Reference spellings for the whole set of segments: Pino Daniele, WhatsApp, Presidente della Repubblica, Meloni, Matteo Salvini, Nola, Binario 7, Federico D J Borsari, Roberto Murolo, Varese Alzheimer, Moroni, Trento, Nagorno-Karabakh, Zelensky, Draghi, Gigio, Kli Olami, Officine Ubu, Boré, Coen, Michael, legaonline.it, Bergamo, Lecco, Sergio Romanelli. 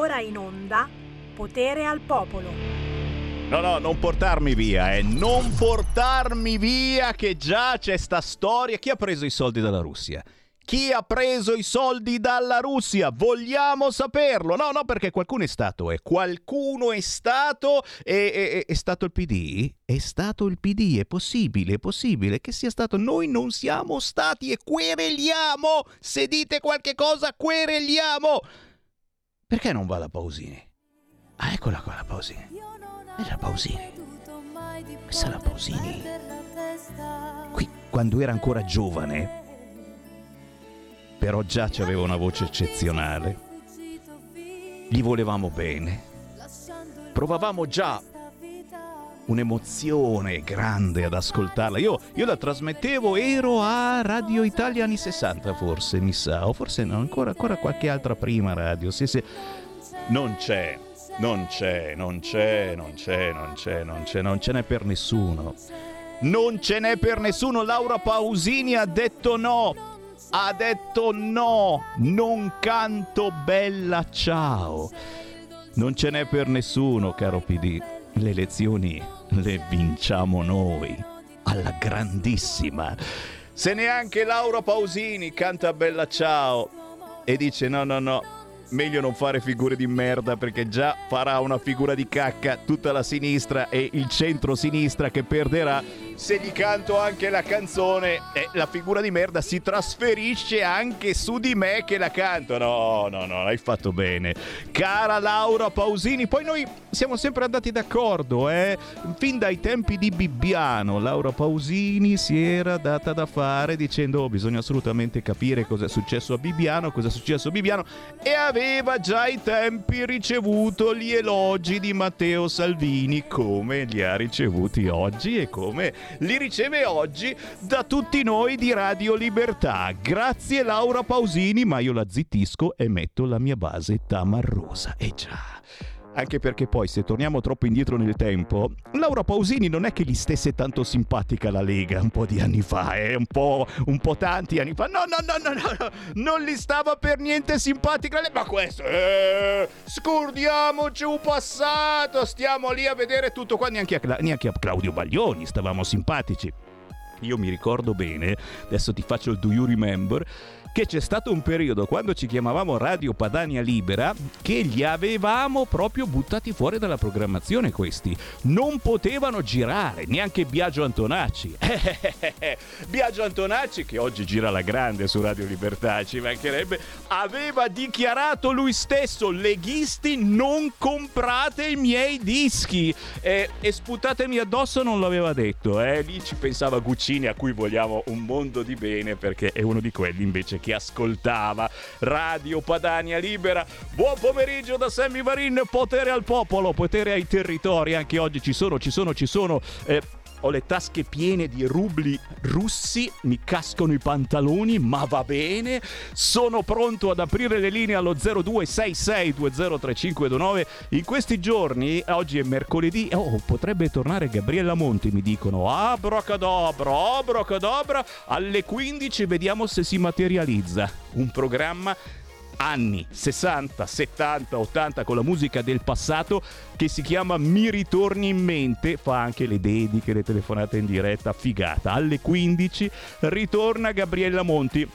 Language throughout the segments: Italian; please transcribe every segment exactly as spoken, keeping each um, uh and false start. ora in onda Potere al Popolo. No, no, non portarmi via, eh. Non portarmi via, che già c'è sta storia. Chi ha preso i soldi dalla Russia? Chi ha preso i soldi dalla Russia? Vogliamo saperlo. No, no, perché qualcuno è stato, e eh. qualcuno è stato, e, e, è stato il P D? È stato il P D, è possibile, è possibile che sia stato. Noi non siamo stati e quereliamo. Se dite qualche cosa, quereliamo. Perché non va la Pausini? Ah, eccola qua la Pausini. È la Pausini. Questa è la Pausini. Qui, quando era ancora giovane, però già c'aveva una voce eccezionale. Gli volevamo bene. Provavamo già un'emozione grande ad ascoltarla. Io, io la trasmettevo, ero a Radio Italia anni sessanta, forse, mi sa, o forse no, ancora, ancora qualche altra prima radio. Sì, sì. Non c'è. Non c'è, non c'è, non c'è, non c'è, non c'è, non ce n'è per nessuno. Non ce n'è per nessuno. Laura Pausini ha detto no. Ha detto no. Non canto Bella Ciao. Non ce n'è per nessuno, caro P D. Le elezioni le vinciamo noi. Alla grandissima. Se neanche Laura Pausini canta Bella Ciao e dice no, no, no. Meglio non fare figure di merda, perché già farà una figura di cacca tutta la sinistra e il centro-sinistra, che perderà. Se gli canto anche la canzone, eh, la figura di merda si trasferisce anche su di me che la canto. No, no, no, hai fatto bene, cara Laura Pausini. Poi noi siamo sempre andati d'accordo, eh? Fin dai tempi di Bibbiano Laura Pausini si era data da fare dicendo: oh, bisogna assolutamente capire cosa è successo a Bibbiano, cosa è successo a Bibbiano, e aveva aveva già ai tempi ricevuto gli elogi di Matteo Salvini, come li ha ricevuti oggi e come li riceve oggi da tutti noi di Radio Libertà. Grazie Laura Pausini, ma io la zittisco e metto la mia base tamarrosa. E già, anche perché poi, se torniamo troppo indietro nel tempo, Laura Pausini non è che gli stesse tanto simpatica la Lega un po' di anni fa, eh? un po', un po' tanti anni fa. No, no, no, no, no, no, non gli stava per niente simpatica la Lega. Ma questo, eh, scordiamoci un passato, stiamo lì a vedere tutto qua. Neanche a, neanche a Claudio Baglioni stavamo simpatici. Io mi ricordo bene, adesso ti faccio il Do You Remember, che c'è stato un periodo, quando ci chiamavamo Radio Padania Libera, che li avevamo proprio buttati fuori dalla programmazione questi. Non potevano girare, neanche Biagio Antonacci. Biagio Antonacci, che oggi gira alla grande su Radio Libertà, ci mancherebbe, aveva dichiarato lui stesso: leghisti, non comprate i miei dischi. Eh, e sputatemi addosso non l'aveva detto, eh. Lì ci pensava Guccini, a cui vogliamo un mondo di bene, perché è uno di quelli invece che ascoltava Radio Padania Libera. Buon pomeriggio da Sammy Varin. Potere al popolo, potere ai territori. Anche oggi ci sono, ci sono, ci sono. Eh, ho le tasche piene di rubli russi, mi cascano i pantaloni, ma va bene. Sono pronto ad aprire le linee allo zero due sei sei due zero tre cinque due nove. In questi giorni, oggi è mercoledì, oh, potrebbe tornare Gabriella Monti, mi dicono. Abracadabra, abracadabra, alle quindici vediamo se si materializza. Un programma anni sessanta, settanta, ottanta con la musica del passato, che si chiama Mi ritorni in mente, fa anche le dediche, le telefonate in diretta, figata. Alle quindici ritorna Gabriella Monti.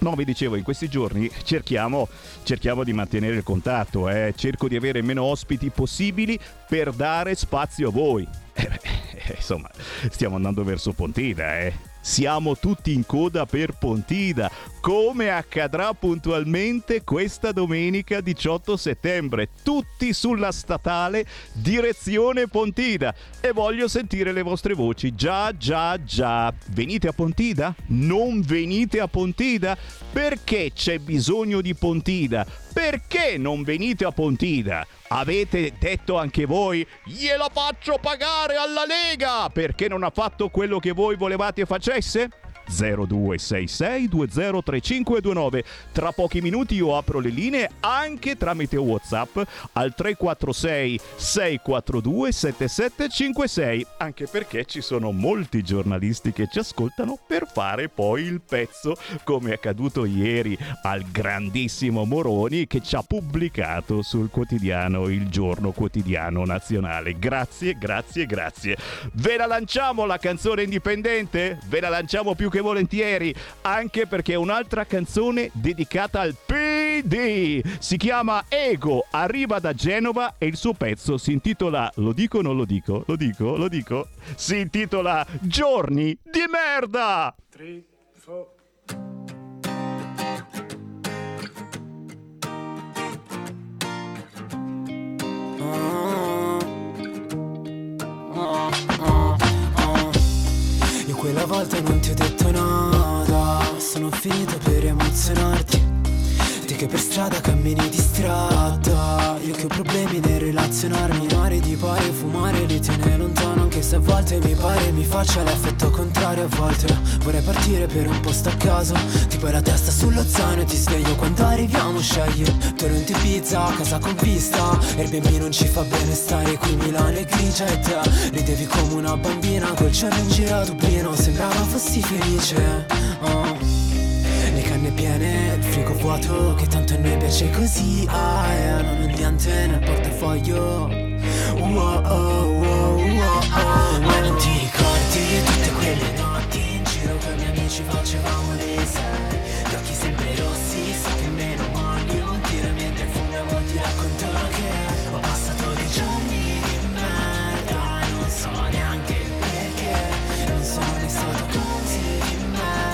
No, vi dicevo, in questi giorni cerchiamo, cerchiamo di mantenere il contatto, eh. Cerco di avere meno ospiti possibili per dare spazio a voi. Eh beh, insomma, stiamo andando verso Pontida, eh. Siamo tutti in coda per Pontida, come accadrà puntualmente questa domenica diciotto settembre. Tutti sulla statale direzione Pontida, e voglio sentire le vostre voci. Già, già, già. Venite a Pontida? Non venite a Pontida? Perché c'è bisogno di Pontida? Perché non venite a Pontida? Avete detto anche voi: gliela faccio pagare alla Lega, perché non ha fatto quello che voi volevate facesse? zero due sei sei due zero tre cinque due nove. Tra pochi minuti io apro le linee anche tramite WhatsApp al tre quattro sei sei quattro due sette sette cinque sei, anche perché ci sono molti giornalisti che ci ascoltano per fare poi il pezzo, come è accaduto ieri al grandissimo Moroni che ci ha pubblicato sul quotidiano Il Giorno, quotidiano nazionale. Grazie, grazie, grazie. Ve la lanciamo la canzone indipendente? Ve la lanciamo più che volentieri, anche perché è un'altra canzone dedicata al P D. Si chiama Ego, arriva da Genova e il suo pezzo si intitola, lo dico o non lo dico? Lo dico, lo dico? Si intitola Giorni di merda! Trifo. Io quella volta non ti ho detto nada, sono finito per emozionarti. Te che per strada cammini distratta, io che ho problemi nel relazionarmi. Mare di pari, fumare li tiene lontano, anche se a volte mi pare mi faccia l'effetto contrario. A volte vorrei partire per un posto a caso, tipo la testa sullo zaino e ti sveglio quando arriviamo. Scegli Torino di pizza, casa con vista, Airbnb non ci fa bene stare qui, Milano è grigia e te ridevi come una bambina col cielo in giro a Dublino. Sembrava fossi felice, oh. Le canne piene, il frigo vuoto, che tanto a noi piace così. Ah, eh, non ho niente nel portafoglio. Wow, wow, wow, wow. Ma non ti ricordi tutte quelle notti in giro con i miei amici facevamo le sei. Gli occhi sempre rossi, so che meno male. Un tiro mentre fumavo ti racconto che ho passato dei giorni di merda. Non so neanche perché, non so mai stato così di merda.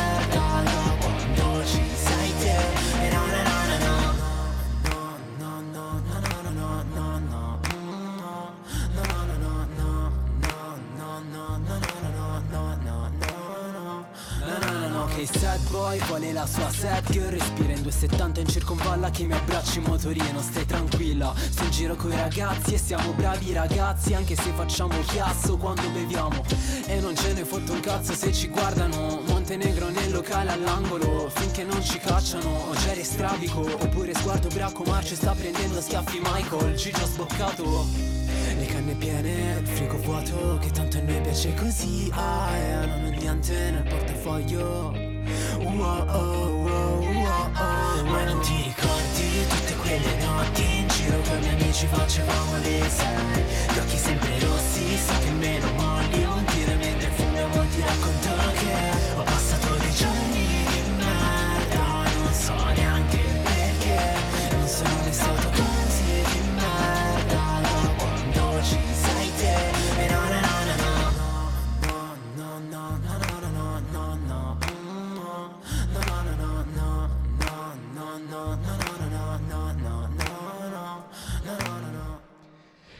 Sad boy, vuole la sua sad girl, respira in due settanta in circonvalla che mi abbracci in motorino, stai tranquilla. Sto in giro coi ragazzi e siamo bravi ragazzi, anche se facciamo chiasso quando beviamo. E non ce ne fotte un cazzo se ci guardano, Montenegro nel locale all'angolo, finché non ci cacciano. Ogere strabico, oppure sguardo braco marcio sta prendendo schiaffi Michael, Gigio sboccato. Le canne piene, il frigo vuoto, che tanto a noi piace così. Ah, eh, non ho niente nel portafoglio. Wow, oh, wow, wow, oh. Ma non ti ricordi tutte quelle notti in giro con i miei amici facevamo le sei. Gli occhi sempre rossi, so che meno molli. Un tiro mentre fumavo ti racconto che ho passato dei giorni di merda. Non so neanche perché, non sono mai stato così di merda. La quando ci sei te, e no, no, no, no, no.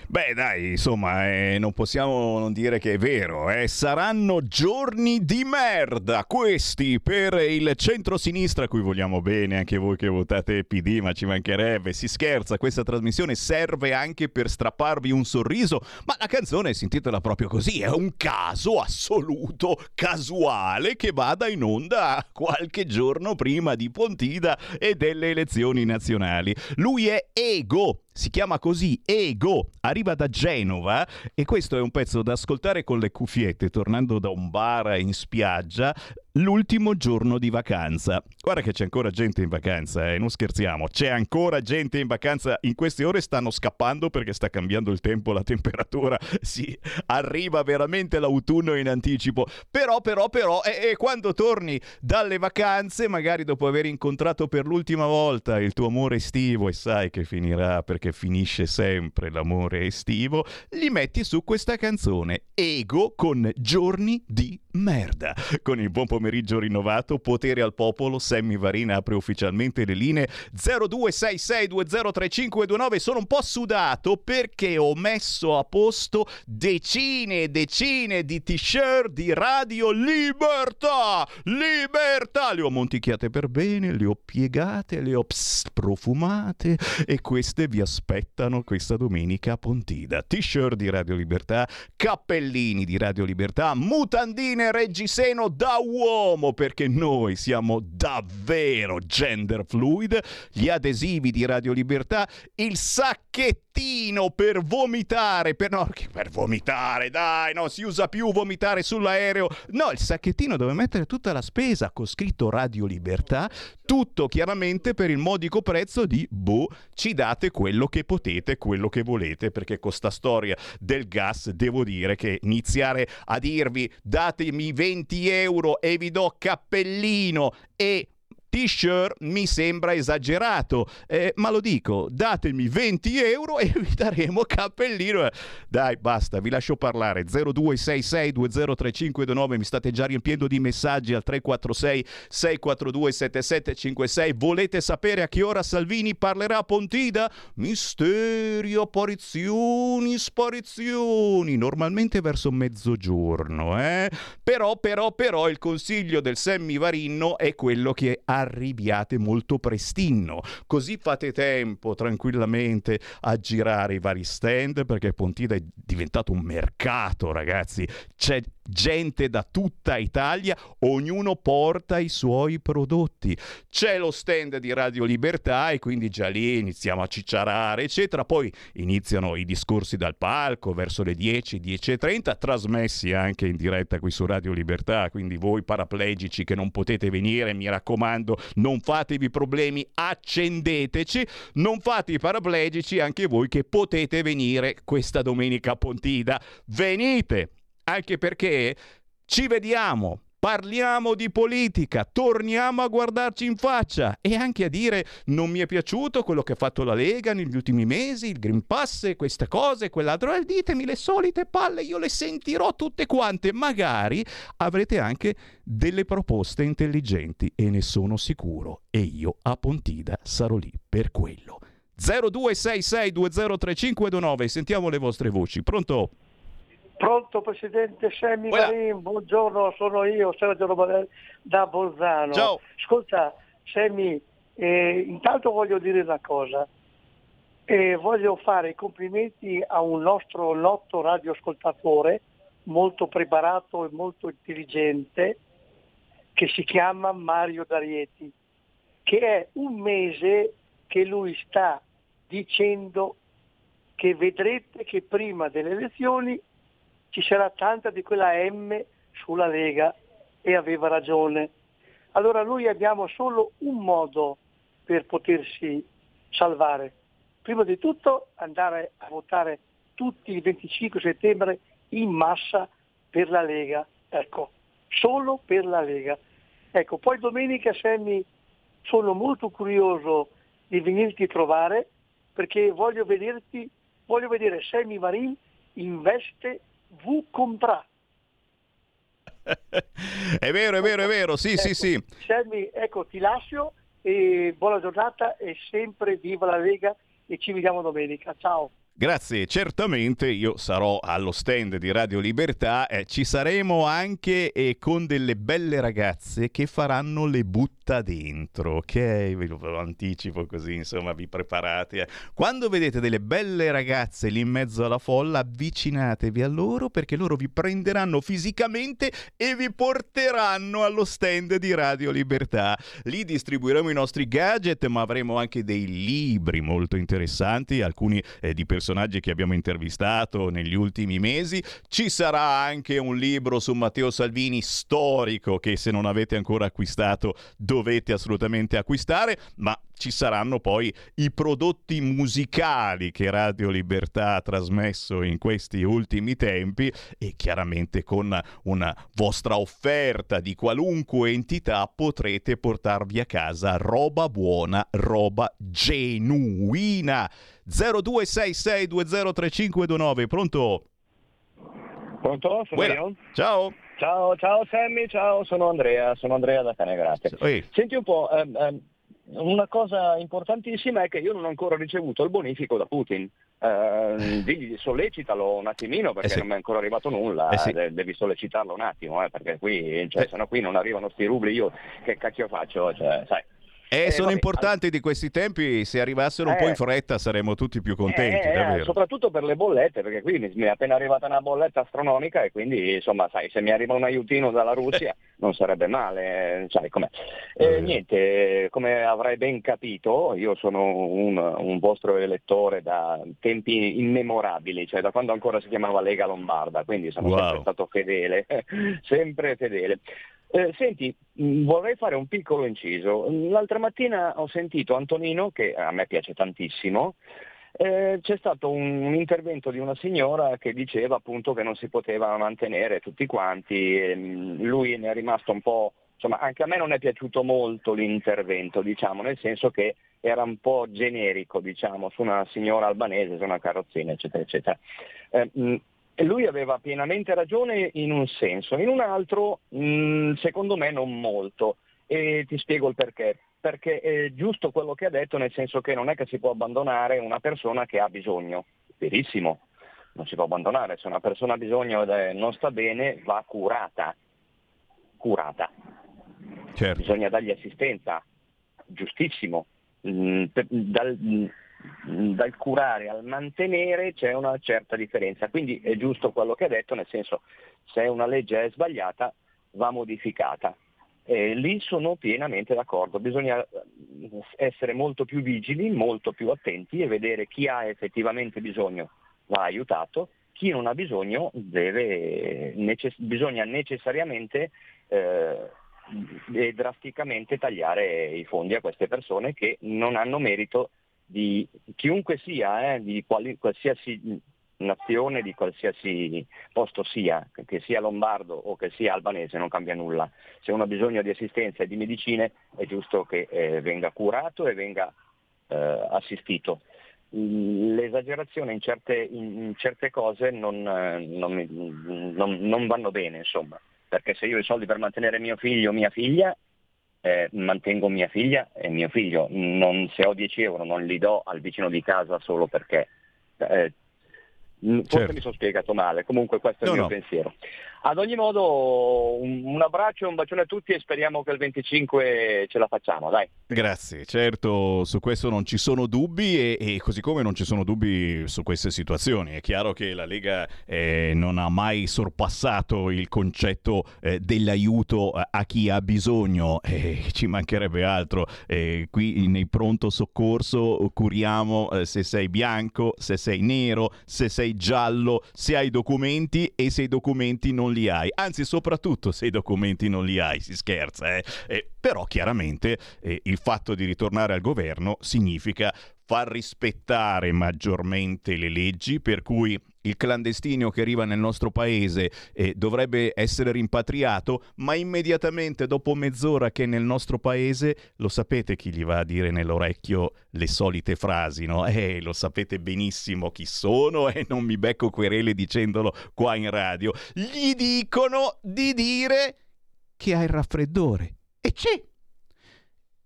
Beh dai, insomma, eh, non possiamo non dire che è vero, eh. Saranno giorni di merda questi per il centro-sinistra, a cui vogliamo bene, anche voi che votate P D, ma ci mancherebbe, si scherza, questa trasmissione serve anche per strapparvi un sorriso, ma la canzone si intitola proprio così, è un caso assoluto, casuale, che vada in onda qualche giorno prima di Pontida e delle elezioni nazionali. Lui è Ego, si chiama così, Ego, arriva da Genova e questo è un pezzo da ascoltare con le cuffiette tornando da un bar in spiaggia l'ultimo giorno di vacanza. Guarda che c'è ancora gente in vacanza, eh, non scherziamo, c'è ancora gente in vacanza, in queste ore stanno scappando perché sta cambiando il tempo, la temperatura, sì, arriva veramente l'autunno in anticipo, però però però e, e quando torni dalle vacanze, magari dopo aver incontrato per l'ultima volta il tuo amore estivo, e sai che finirà perché che finisce sempre l'amore estivo, gli metti su questa canzone Ego con Giorni di merda. Con il buon pomeriggio rinnovato, potere al popolo, Sammy Varin apre ufficialmente le linee. Zero due sei sei due zero tre cinque due nove. Sono un po' sudato perché ho messo a posto decine e decine di t-shirt di Radio Libertà. Libertà! Le ho monticchiate per bene, le ho piegate, le ho pss, profumate e queste vi aspettano questa domenica a Pontida. T-shirt di Radio Libertà, cappellini di Radio Libertà, mutandine reggiseno da uomo uomo, perché noi siamo davvero gender fluid, gli adesivi di Radio Libertà, il sacchettino per vomitare, per, no, per vomitare, dai, non si usa più vomitare sull'aereo, no, il sacchettino dove mettere tutta la spesa, con scritto Radio Libertà, tutto chiaramente per il modico prezzo di, boh, ci date quello che potete, quello che volete, perché con sta storia del gas devo dire che iniziare a dirvi datemi venti euro e vi do cappellino e t-shirt mi sembra esagerato, eh, ma lo dico, datemi venti euro e vi daremo cappellino. Dai, basta, vi lascio parlare. Zero due sei sei due zero tre cinque due nove, mi state già riempiendo di messaggi al tre quattro sei sei quattro due sette sette cinque sei. Volete sapere a che ora Salvini parlerà a Pontida? Misteri, apparizioni, sparizioni, normalmente verso mezzogiorno, eh? Però, però, però il consiglio del Sammy Varin è quello che ha arriviate molto prestino, così fate tempo tranquillamente a girare i vari stand, perché Pontida è diventato un mercato, ragazzi, c'è gente da tutta Italia, ognuno porta i suoi prodotti, c'è lo stand di Radio Libertà e quindi già lì iniziamo a cicciarare eccetera, poi iniziano i discorsi dal palco verso le dieci, dieci e trenta, trasmessi anche in diretta qui su Radio Libertà, quindi voi paraplegici che non potete venire, mi raccomando, non fatevi problemi, accendeteci, non fate i paraplegici anche voi che potete venire questa domenica a Pontida, venite! Anche perché ci vediamo, parliamo di politica, torniamo a guardarci in faccia e anche a dire non mi è piaciuto quello che ha fatto la Lega negli ultimi mesi, il Green Pass, queste cose, quell'altro, e ditemi le solite palle, io le sentirò tutte quante, magari avrete anche delle proposte intelligenti e ne sono sicuro, e io a Pontida sarò lì per quello. zero due sei sei due zero tre cinque due nove, sentiamo le vostre voci, pronto? Pronto Presidente Sammy Varin, buongiorno, sono io Sergio Romanelli da Bolzano. Ciao. Ascolta Sammy, eh, intanto voglio dire una cosa, eh, voglio fare i complimenti a un nostro noto radioascoltatore molto preparato e molto intelligente che si chiama Mario D'Arieti, che è un mese che lui sta dicendo che vedrete che prima delle elezioni ci sarà tanta di quella M sulla Lega, e aveva ragione. Allora noi abbiamo solo un modo per potersi salvare. Prima di tutto andare a votare tutti il venticinque settembre in massa per la Lega, ecco, solo per la Lega. Ecco, poi domenica Sammy sono molto curioso di venirti a trovare perché voglio vederti, voglio vedere Sammy Varin in veste V compra. È vero, è vero, è vero, sì, ecco, sì, sì. Sammy, ecco, ti lascio e buona giornata e sempre viva la Lega e ci vediamo domenica. Ciao. Grazie, certamente io sarò allo stand di Radio Libertà, eh, ci saremo anche eh, con delle belle ragazze che faranno le butta dentro, ok? Ve lo, ve lo anticipo così, insomma, vi preparate. Quando vedete delle belle ragazze lì in mezzo alla folla, avvicinatevi a loro perché loro vi prenderanno fisicamente e vi porteranno allo stand di Radio Libertà. Lì distribuiremo i nostri gadget, ma avremo anche dei libri molto interessanti, alcuni eh, di persone personaggi che abbiamo intervistato negli ultimi mesi. Ci sarà anche un libro su Matteo Salvini storico che se non avete ancora acquistato dovete assolutamente acquistare, ma ci saranno poi i prodotti musicali che Radio Libertà ha trasmesso in questi ultimi tempi e chiaramente con una vostra offerta di qualunque entità potrete portarvi a casa roba buona, roba genuina. zero due sei sei due zero tre cinque due nove, pronto? Pronto? Sono io? Ciao. Ciao, ciao Sammy, ciao, sono Andrea, sono Andrea da Canegrate. Sì. Senti un po', um, um, una cosa importantissima è che io non ho ancora ricevuto il bonifico da Putin. Eh, digli, sollecitalo un attimino perché eh sì. non è ancora arrivato nulla, eh sì. De- devi sollecitarlo un attimo, eh, perché qui, cioè, eh. se no qui non arrivano sti rubli, io che cacchio faccio? Cioè, sai. Eh, eh sono vabbè, importanti allora... di questi tempi, se arrivassero eh, un po' in fretta saremmo tutti più contenti, eh, davvero. Soprattutto per le bollette, perché qui mi è appena arrivata una bolletta astronomica e quindi insomma, sai, se mi arriva un aiutino dalla Russia non sarebbe male, sai com'è. Eh, eh. Niente, come avrai ben capito, io sono un, un vostro elettore da tempi immemorabili, cioè da quando ancora si chiamava Lega Lombarda, quindi sono wow. sempre stato fedele, sempre fedele. Eh, senti, vorrei fare un piccolo inciso. L'altra mattina ho sentito Antonino, che a me piace tantissimo, eh, c'è stato un, un intervento di una signora che diceva appunto che non si poteva mantenere tutti quanti, e lui ne è rimasto un po', insomma anche a me non è piaciuto molto l'intervento, diciamo, nel senso che era un po' generico, diciamo, su una signora albanese, su una carrozzina, eccetera, eccetera. Eh, mh, Lui aveva pienamente ragione in un senso, in un altro mh, secondo me non molto, e ti spiego il perché. Perché è giusto quello che ha detto, nel senso che non è che si può abbandonare una persona che ha bisogno, verissimo, non si può abbandonare, se una persona ha bisogno e non sta bene va curata, curata, certo. Bisogna dargli assistenza, giustissimo, mh, per, dal, mh, dal curare al mantenere c'è una certa differenza, quindi è giusto quello che ha detto, nel senso se una legge è sbagliata va modificata, e lì sono pienamente d'accordo, bisogna essere molto più vigili, molto più attenti e vedere chi ha effettivamente bisogno va aiutato, chi non ha bisogno deve, necess- bisogna necessariamente eh, e drasticamente tagliare i fondi a queste persone che non hanno merito di chiunque sia, eh, di quali, qualsiasi nazione, di qualsiasi posto sia, che sia lombardo o che sia albanese, non cambia nulla. Se uno ha bisogno di assistenza e di medicine è giusto che eh, venga curato e venga eh, assistito. L'esagerazione in certe, in certe cose non, eh, non, non, non vanno bene, insomma, perché se io ho i soldi per mantenere mio figlio o mia figlia, Eh, mantengo mia figlia e mio figlio, non, se ho dieci euro non li do al vicino di casa solo perché eh, forse certo. mi sono spiegato male, comunque questo no, è il mio no. pensiero. Ad ogni modo un, un abbraccio e un bacione a tutti e speriamo che il venticinque ce la facciamo, dai. Grazie, certo, su questo non ci sono dubbi e, e così come non ci sono dubbi su queste situazioni. È chiaro che la Lega eh, non ha mai sorpassato il concetto eh, dell'aiuto a chi ha bisogno, eh, ci mancherebbe altro, eh, qui nei pronto soccorso curiamo eh, se sei bianco, se sei nero, se sei giallo, se hai documenti e se i documenti non li hai, anzi soprattutto se i documenti non li hai, si scherza, eh? Eh, però chiaramente eh, il fatto di ritornare al governo significa far rispettare maggiormente le leggi, per cui il clandestino che arriva nel nostro paese eh, dovrebbe essere rimpatriato, ma immediatamente dopo mezz'ora che è nel nostro paese, lo sapete chi gli va a dire nell'orecchio le solite frasi, no? Eh, lo sapete benissimo chi sono e eh, non mi becco querele dicendolo qua in radio. Gli dicono di dire che ha il raffreddore. E c'è!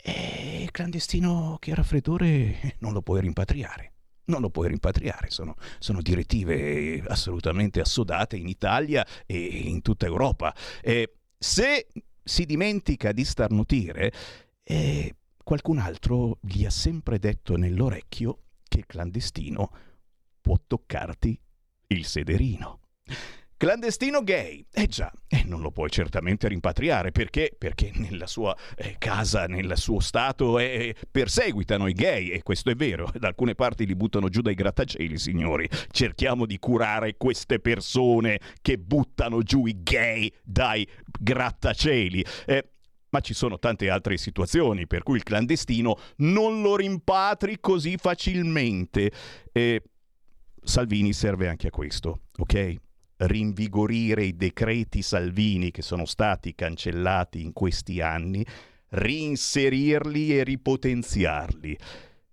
E il clandestino che ha il raffreddore non lo puoi rimpatriare. Non lo puoi rimpatriare, sono, sono direttive assolutamente assodate in Italia e in tutta Europa. E se si dimentica di starnutire, eh, qualcun altro gli ha sempre detto nell'orecchio che il clandestino può toccarti il sederino. Clandestino gay, eh già, eh, non lo puoi certamente rimpatriare, perché? Perché nella sua eh, casa, nel suo stato eh, perseguitano i gay, e questo è vero, da alcune parti li buttano giù dai grattacieli, signori, cerchiamo di curare queste persone che buttano giù i gay dai grattacieli, eh, ma ci sono tante altre situazioni per cui il clandestino non lo rimpatri così facilmente, eh, Salvini serve anche a questo, ok? Rinvigorire i decreti Salvini che sono stati cancellati in questi anni, reinserirli e ripotenziarli.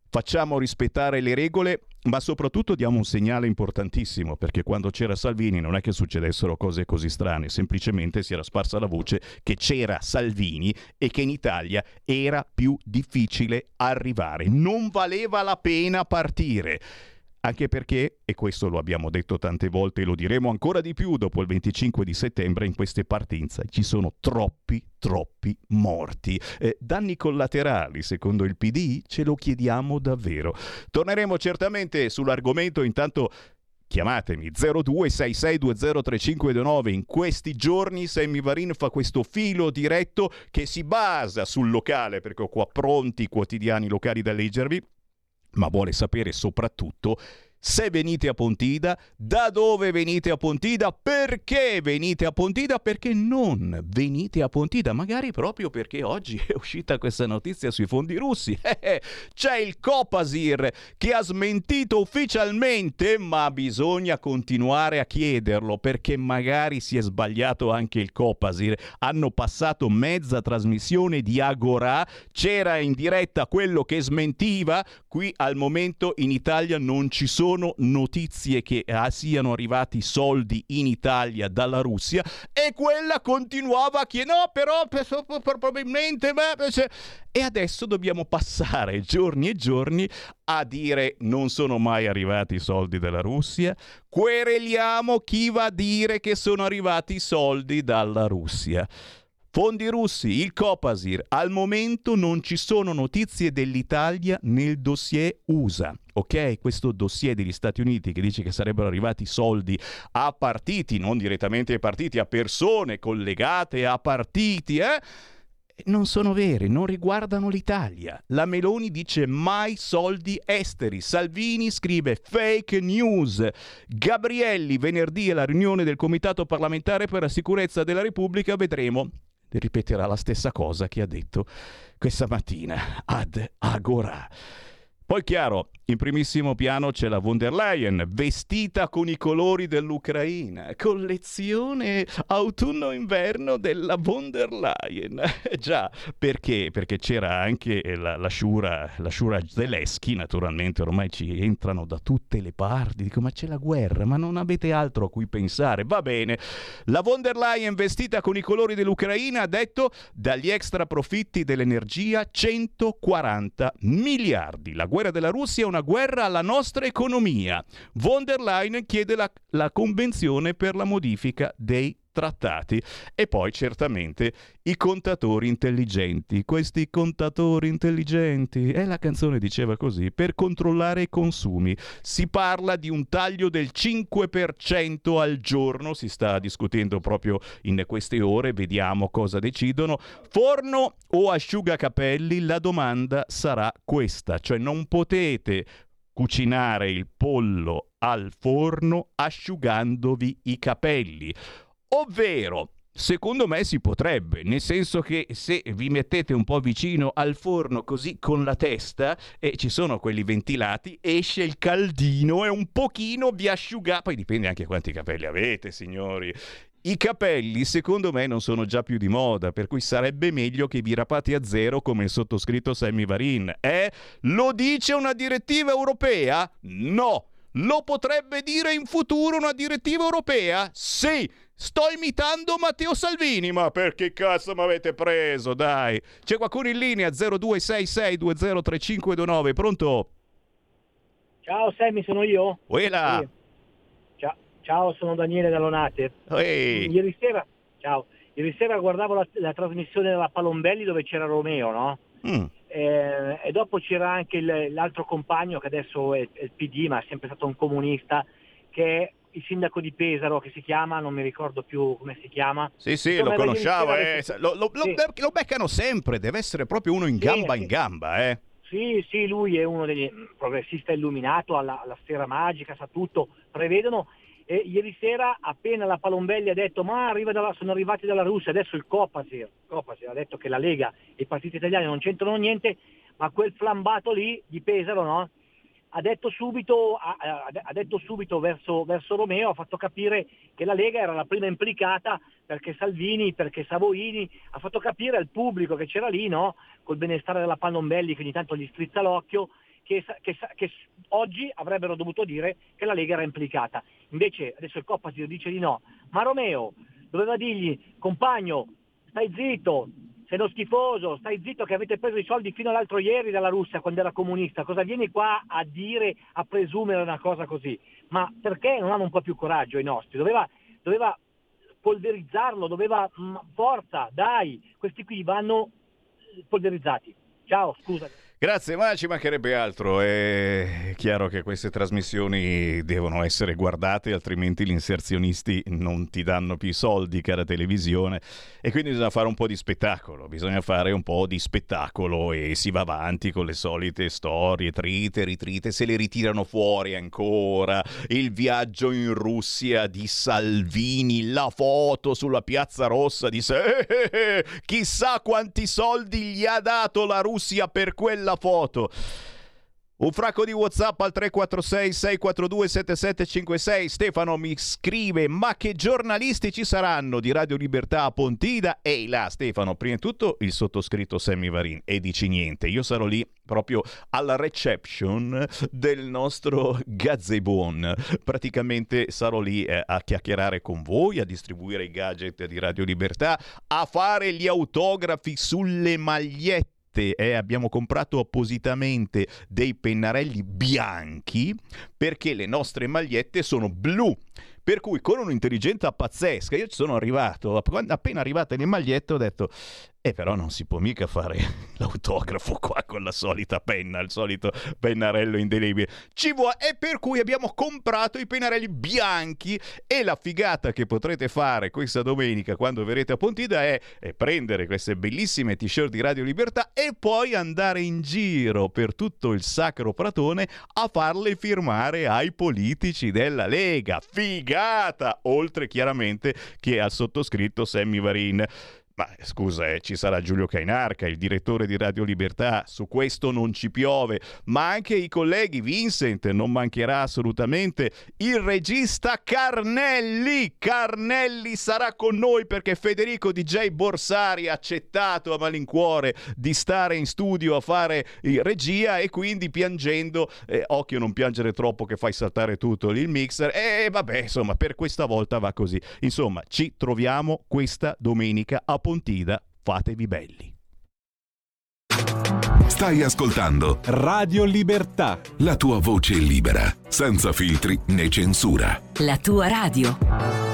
Facciamo rispettare le regole, ma soprattutto diamo un segnale importantissimo, perché quando c'era Salvini non è che succedessero cose così strane, semplicemente si era sparsa la voce che c'era Salvini e che in Italia era più difficile arrivare, non valeva la pena partire. Anche perché, e questo lo abbiamo detto tante volte e lo diremo ancora di più dopo il venticinque di settembre, in queste partenze ci sono troppi, troppi morti. Eh, danni collaterali, secondo il P D I, ce lo chiediamo davvero. Torneremo certamente sull'argomento, intanto... Chiamatemi zero due sei sei due zero tre cinque due nove. In questi giorni Sammy Varin fa questo filo diretto che si basa sul locale, perché ho qua pronti i quotidiani locali da leggervi, ma vuole sapere soprattutto se venite a Pontida, da dove venite a Pontida, perché venite a Pontida, perché non venite a Pontida, magari proprio perché oggi è uscita questa notizia sui fondi russi. C'è il Copasir che ha smentito ufficialmente, ma bisogna continuare a chiederlo, perché magari si è sbagliato anche il Copasir. Hanno passato mezza trasmissione di Agorà, c'era in diretta quello che smentiva. Qui al momento in Italia non ci sono notizie che ah, siano arrivati soldi in Italia dalla Russia, e quella continuava a chiedere no però probabilmente beh, cioè... e adesso dobbiamo passare giorni e giorni a dire non sono mai arrivati i soldi dalla Russia, quereliamo chi va a dire che sono arrivati i soldi dalla Russia. Fondi russi, il Copasir, al momento non ci sono notizie dell'Italia nel dossier U S A. Ok, questo dossier degli Stati Uniti che dice che sarebbero arrivati soldi a partiti, non direttamente ai partiti, a persone collegate a partiti, eh? Non sono vere, non riguardano l'Italia. La Meloni dice mai soldi esteri. Salvini scrive fake news. Gabrielli, venerdì alla riunione del Comitato parlamentare per la sicurezza della Repubblica, vedremo. Ripeterà la stessa cosa che ha detto questa mattina ad Agorà. Poi chiaro, in primissimo piano c'è la von der Leyen, vestita con i colori dell'Ucraina, collezione autunno-inverno della von der Leyen. Già, perché? Perché c'era anche la, la, sciura, la sciura Zelensky, naturalmente ormai ci entrano da tutte le parti, dico ma c'è la guerra, ma non avete altro a cui pensare, va bene. La von der Leyen vestita con i colori dell'Ucraina ha detto dagli extra profitti dell'energia centoquaranta miliardi, la guerra della Russia è una guerra alla nostra economia. Von der Leyen chiede la, la convenzione per la modifica dei trattati. E poi certamente i contatori intelligenti. Questi contatori intelligenti, e la canzone diceva così, per controllare i consumi. Si parla di un taglio del cinque per cento al giorno, si sta discutendo proprio in queste ore, vediamo cosa decidono. Forno o asciugacapelli? La domanda sarà questa, cioè non potete cucinare il pollo al forno asciugandovi i capelli. Ovvero, secondo me si potrebbe, nel senso che se vi mettete un po' vicino al forno così con la testa, e eh, ci sono quelli ventilati, esce il caldino e un pochino vi asciuga. Poi dipende anche quanti capelli avete, signori. I capelli secondo me non sono già più di moda, per cui sarebbe meglio che vi rapate a zero come il sottoscritto Sammy Varin. Eh? Lo dice una direttiva europea? No! Lo potrebbe dire in futuro una direttiva europea? Sì! Sto imitando Matteo Salvini, ma perché cazzo mi avete preso, dai? C'è qualcuno in linea, zero due sei sei due zero tre cinque due nove, pronto? Ciao Sammy, sono io. Uela. Ciao, ciao, sono Daniele Dallonate. Ieri sera, ciao, ieri sera guardavo la, la trasmissione della Palombelli dove c'era Romeo, no? Mm. Eh, e dopo c'era anche il, l'altro compagno che adesso è, è il P D, ma è sempre stato un comunista, che il sindaco di Pesaro, che si chiama, non mi ricordo più come si chiama. Sì, sì, lo conosciamo, eh. le... lo, lo, sì. lo beccano sempre, deve essere proprio uno in gamba sì, in gamba. Eh. Sì, sì, lui è uno degli progressista illuminato, alla, alla sfera magica, sa tutto, prevedono. E ieri sera appena la Palombelli ha detto ma arriva dalla, sono arrivati dalla Russia, adesso il Copasir, Copasir ha detto che la Lega e i partiti italiani non c'entrano niente, ma quel flambato lì di Pesaro, no? Ha detto subito, ha, ha detto subito verso, verso Romeo, ha fatto capire che la Lega era la prima implicata, perché Salvini, perché Savoini, ha fatto capire al pubblico che c'era lì, no? Col benestare della Palombelli che ogni tanto gli strizza l'occhio, che, che, che oggi avrebbero dovuto dire che la Lega era implicata. Invece adesso il Copasir dice di no. Ma Romeo doveva dirgli, compagno, stai zitto, Sei uno schifoso, stai zitto che avete preso i soldi fino all'altro ieri dalla Russia quando era comunista, cosa vieni qua a dire, a presumere una cosa così? Ma perché non hanno un po' più coraggio i nostri? Doveva, doveva polverizzarlo, doveva, mh, forza, dai, questi qui vanno polverizzati. Ciao, scusa. Grazie, ma ci mancherebbe altro. È chiaro che queste trasmissioni devono essere guardate, altrimenti gli inserzionisti non ti danno più i soldi, cara televisione, e quindi bisogna fare un po' di spettacolo, bisogna fare un po' di spettacolo e si va avanti con le solite storie, trite, ritrite, se le ritirano fuori ancora, il viaggio in Russia di Salvini, la foto sulla Piazza Rossa di eh, eh, eh, chissà quanti soldi gli ha dato la Russia per quella la foto. Un fracco di WhatsApp al tre quattro sei sei quattro due sette sette cinque sei. Stefano mi scrive: ma che giornalisti ci saranno di Radio Libertà a Pontida? Ehi là Stefano, prima di tutto il sottoscritto Sammy Varin e dici niente, io sarò lì proprio alla reception del nostro gazebon, praticamente sarò lì eh, a chiacchierare con voi, a distribuire i gadget di Radio Libertà, a fare gli autografi sulle magliette. Eh, abbiamo comprato appositamente dei pennarelli bianchi perché le nostre magliette sono blu, per cui con un'intelligenza pazzesca io ci sono arrivato, appena arrivate le magliette ho detto eh però non si può mica fare l'autografo qua con la solita penna, il solito pennarello indelebile, ci vuole, e per cui abbiamo comprato i pennarelli bianchi, e la figata che potrete fare questa domenica quando verrete a Pontida è, è prendere queste bellissime t-shirt di Radio Libertà e poi andare in giro per tutto il Sacro Pratone a farle firmare ai politici della Lega. Figata! Oltre chiaramente che al sottoscritto Sammy Varin. Ma scusa, eh, ci sarà Giulio Cainarca, il direttore di Radio Libertà, su questo non ci piove, ma anche i colleghi, Vincent non mancherà assolutamente, il regista Carnelli, Carnelli sarà con noi perché Federico D J Borsari ha accettato a malincuore di stare in studio a fare regia e quindi piangendo, eh, occhio non piangere troppo che fai saltare tutto il mixer, e vabbè insomma per questa volta va così, insomma ci troviamo questa domenica a Pontida, fatevi belli. Stai ascoltando Radio Libertà, la tua voce libera, senza filtri né censura. La tua radio.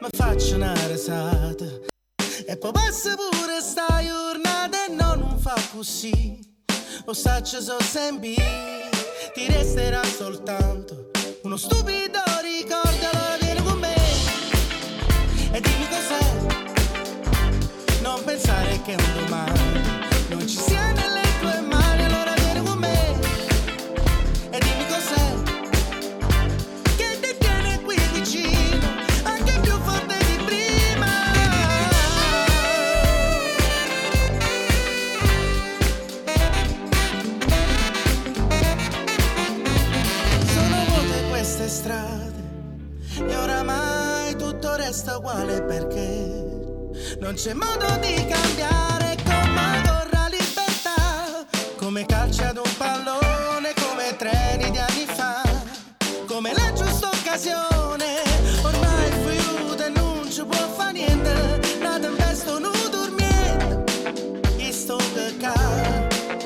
Ma faccio una risata e poi passa pure sta giornata e no, non fa così. Lo saccio so sempre, ti resterà soltanto uno stupido ricordo. Allora vieni con me e dimmi cos'è, non pensare che un domani non ci sia nelle tue mani. Allora vieni con me e dimmi cos'è che ti tiene qui vicino, e oramai tutto resta uguale perché non c'è modo di cambiare. Come corra libertà, come calci ad un pallone, come treni di anni fa, come la giusta occasione. Ormai fuiuta e non ci può fare niente, la tempesta non dormiente, il sto peccato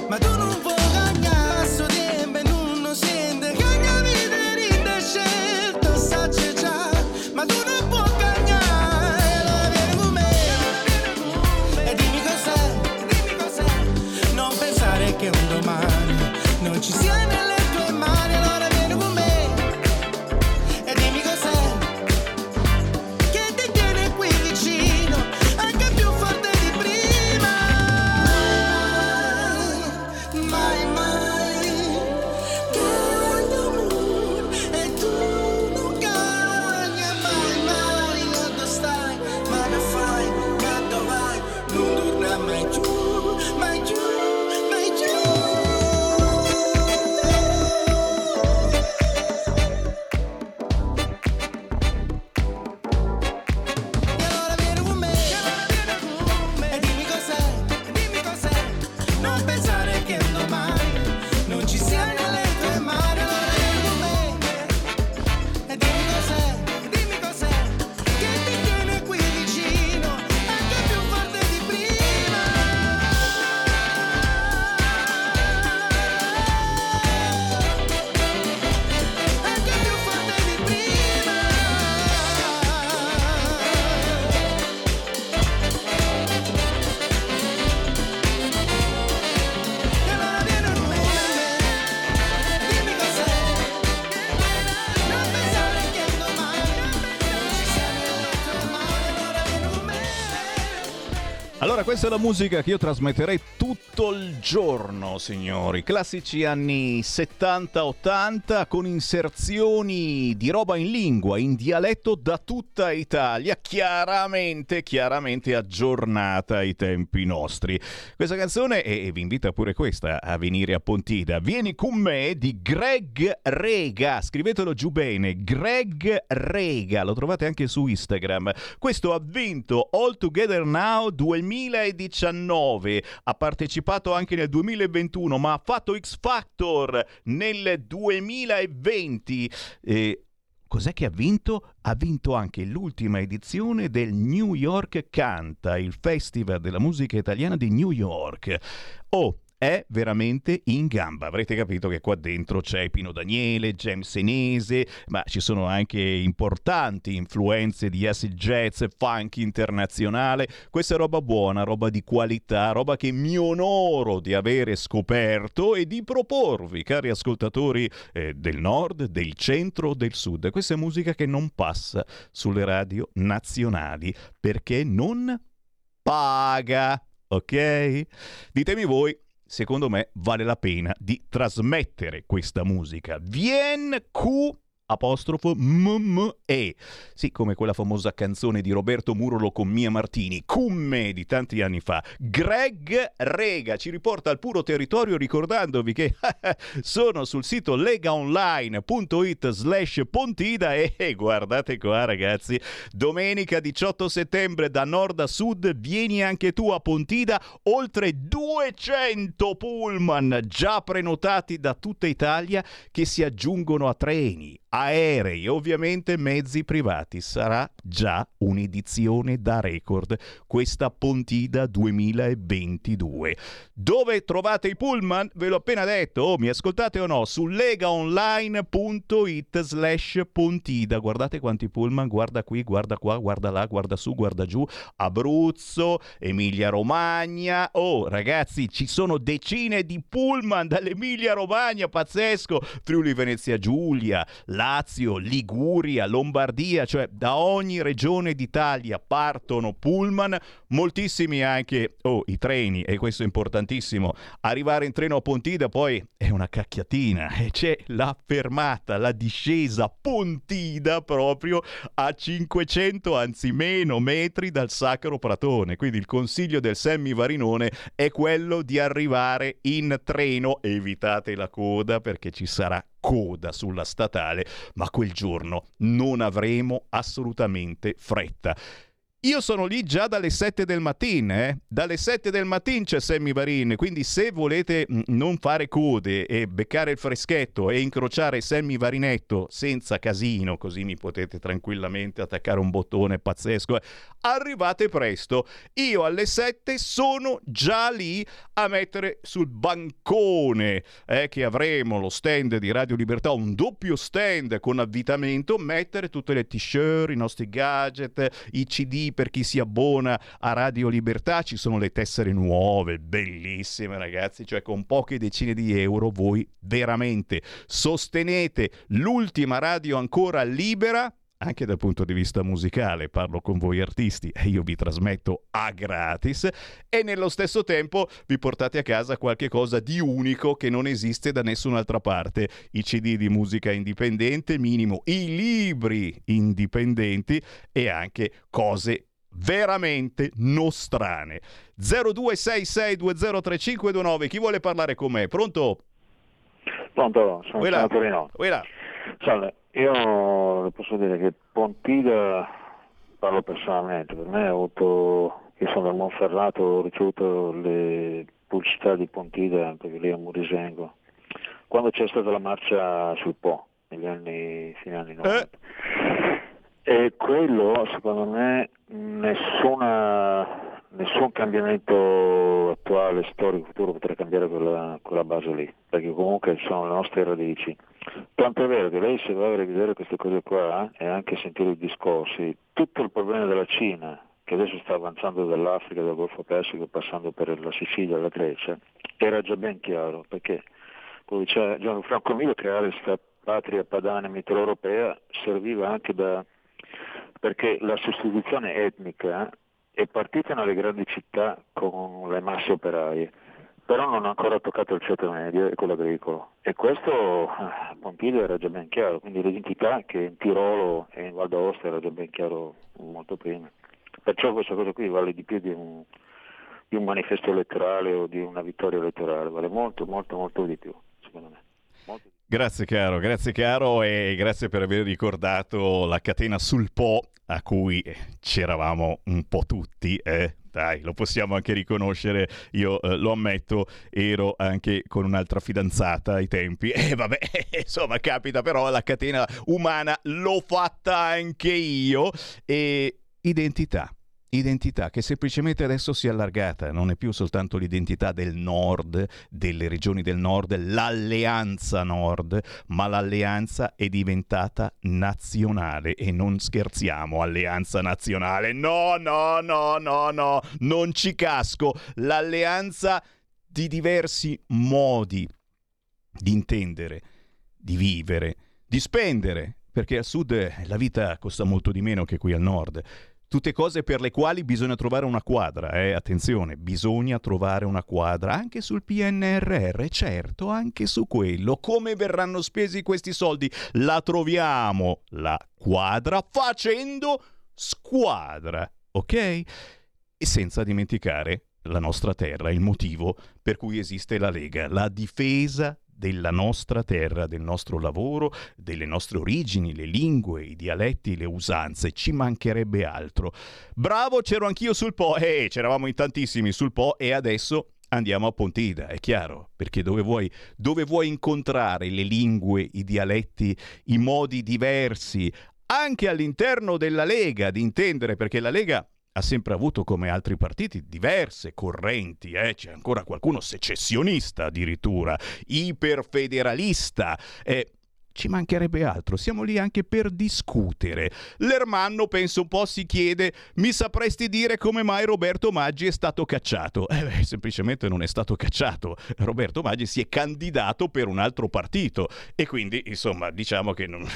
Allora, questa è la musica che io trasmetterei tutto il giorno, signori. Classici anni settanta ottanta con inserzioni di roba in lingua, in dialetto da tutta Italia, chiaramente, chiaramente aggiornata ai tempi nostri. Questa canzone, e vi invita pure questa a venire a Pontida, Vieni con me di Gregrega, scrivetelo giù bene, Gregrega, lo trovate anche su Instagram. Questo ha vinto All Together Now duemiladiciannove, ha partecipato anche nel duemilaventuno, ma ha fatto X Factor nel duemilaventi. E cos'è che ha vinto? Ha vinto anche l'ultima edizione del New York Canta, il festival della musica italiana di New York. Oh, è veramente in gamba. Avrete capito che qua dentro c'è Pino Daniele, James Senese, ma ci sono anche importanti influenze di acid jazz, funk internazionale. Questa è roba buona, roba di qualità, roba che mi onoro di avere scoperto e di proporvi, cari ascoltatori eh, del nord, del centro, del sud. Questa è musica che non passa sulle radio nazionali perché non paga, ok? Ditemi voi. Secondo me vale la pena di trasmettere questa musica. Vien Q apostrofo M M E. Sì, come quella famosa canzone di Roberto Murolo con Mia Martini, Cumme di tanti anni fa. Gregrega ci riporta al puro territorio, ricordandovi che sono sul sito legaonline.it slash Pontida e guardate qua ragazzi, domenica diciotto settembre da nord a sud vieni anche tu a Pontida, oltre duecento pullman già prenotati da tutta Italia che si aggiungono a treni, aerei, ovviamente mezzi privati. Sarà già un'edizione da record questa Pontida duemilaventidue. Dove trovate i pullman? Ve l'ho appena detto, oh, mi ascoltate o no? Su legaonline.it slash Pontida. Guardate quanti pullman, guarda qui, guarda qua, guarda là, guarda su, guarda giù, Abruzzo, Emilia Romagna. Oh ragazzi, ci sono decine di pullman dall'Emilia Romagna, pazzesco, Friuli Venezia Giulia, Lazio, Liguria, Lombardia, cioè da ogni regione d'Italia partono pullman, moltissimi anche oh, i treni, e questo è importantissimo. Arrivare in treno a Pontida poi è una cacchiatina, e c'è la fermata, la discesa Pontida proprio a cinquecento, anzi meno, metri dal Sacro Pratone. Quindi il consiglio del Sammy Varinone è quello di arrivare in treno, evitate la coda perché ci sarà coda sulla statale, ma quel giorno non avremo assolutamente fretta. Io sono lì già dalle sette del mattino, eh? Dalle sette del mattino c'è Sammy Varin, quindi se volete non fare code e beccare il freschetto e incrociare Sammy Varinetto senza casino, così mi potete tranquillamente attaccare un bottone pazzesco, arrivate presto. Io alle sette sono già lì a mettere sul bancone eh, che avremo lo stand di Radio Libertà, un doppio stand con avvitamento, mettere tutte le t-shirt, i nostri gadget, i cd per chi si abbona a Radio Libertà. Ci sono le tessere nuove, bellissime ragazzi, cioè con poche decine di euro voi veramente sostenete l'ultima radio ancora libera, anche dal punto di vista musicale, parlo con voi artisti e io vi trasmetto a gratis e nello stesso tempo vi portate a casa qualche cosa di unico che non esiste da nessun'altra parte, i cd di musica indipendente minimo, i libri indipendenti e anche cose veramente nostrane. zero due sei sei due zero tre cinque due nove, chi vuole parlare con me? Pronto? Pronto, sono il Torino. Salve. Io posso dire che Pontida, parlo personalmente, per me ho avuto, io sono da Monferrato, ho ricevuto le pubblicità di Pontida perché lì è un murisengo. Quando c'è stata la marcia sul Po, negli anni, fine anni novanta. Eh. E quello, secondo me, nessuna, nessun cambiamento attuale, storico, futuro potrà cambiare quella, quella base lì, perché comunque sono le nostre radici. Tanto è vero che lei, se va a rivedere queste cose qua e anche sentire i discorsi, tutto il problema della Cina, che adesso sta avanzando dall'Africa, dal Golfo Persico, passando per la Sicilia, la Grecia, era già ben chiaro, perché come diceva Gianfranco Milo, creare questa patria padana mitteleuropea serviva anche da, perché la sostituzione etnica e partitano le grandi città con le masse operaie, però non ha ancora toccato il ceto medio e quello agricolo, e questo a Pontida era già ben chiaro, quindi l'identità che in Tirolo e in Val d'Aosta era già ben chiaro molto prima. Perciò questa cosa qui vale di più di un, di un manifesto elettorale o di una vittoria elettorale, vale molto molto molto di più, secondo me. Molto. Grazie caro, grazie caro e grazie per aver ricordato la catena sul Po a cui c'eravamo un po' tutti, eh? Dai, lo possiamo anche riconoscere, io eh, lo ammetto, ero anche con un'altra fidanzata ai tempi, e eh, vabbè, insomma capita, però la catena umana l'ho fatta anche io. E identità, identità che semplicemente adesso si è allargata, non è più soltanto l'identità del nord, delle regioni del nord, l'alleanza nord, ma l'alleanza è diventata nazionale, e non scherziamo, alleanza nazionale, no, no, no, no, no, non ci casco, l'alleanza di diversi modi di intendere, di vivere, di spendere, perché al sud la vita costa molto di meno che qui al nord. Tutte cose per le quali bisogna trovare una quadra, eh? Attenzione, bisogna trovare una quadra anche sul P N R R, certo, anche su quello. Come verranno spesi questi soldi? La troviamo, la quadra, facendo squadra, ok? E senza dimenticare la nostra terra, il motivo per cui esiste la Lega, la difesa della nostra terra, del nostro lavoro, delle nostre origini, le lingue, i dialetti, le usanze, ci mancherebbe altro. Bravo, c'ero anch'io sul Po, eh, c'eravamo in tantissimi sul Po, e adesso andiamo a Pontida, è chiaro, perché dove vuoi, dove vuoi incontrare le lingue, i dialetti, i modi diversi, anche all'interno della Lega, di intendere, perché la Lega ha sempre avuto, come altri partiti, diverse correnti, eh? C'è ancora qualcuno secessionista addirittura, iperfederalista, eh, ci mancherebbe altro, siamo lì anche per discutere. L'Ermanno, penso un po', si chiede: mi sapresti dire come mai Roberto Maggi è stato cacciato? Eh, beh, semplicemente non è stato cacciato, Roberto Maggi si è candidato per un altro partito, e quindi insomma diciamo che non...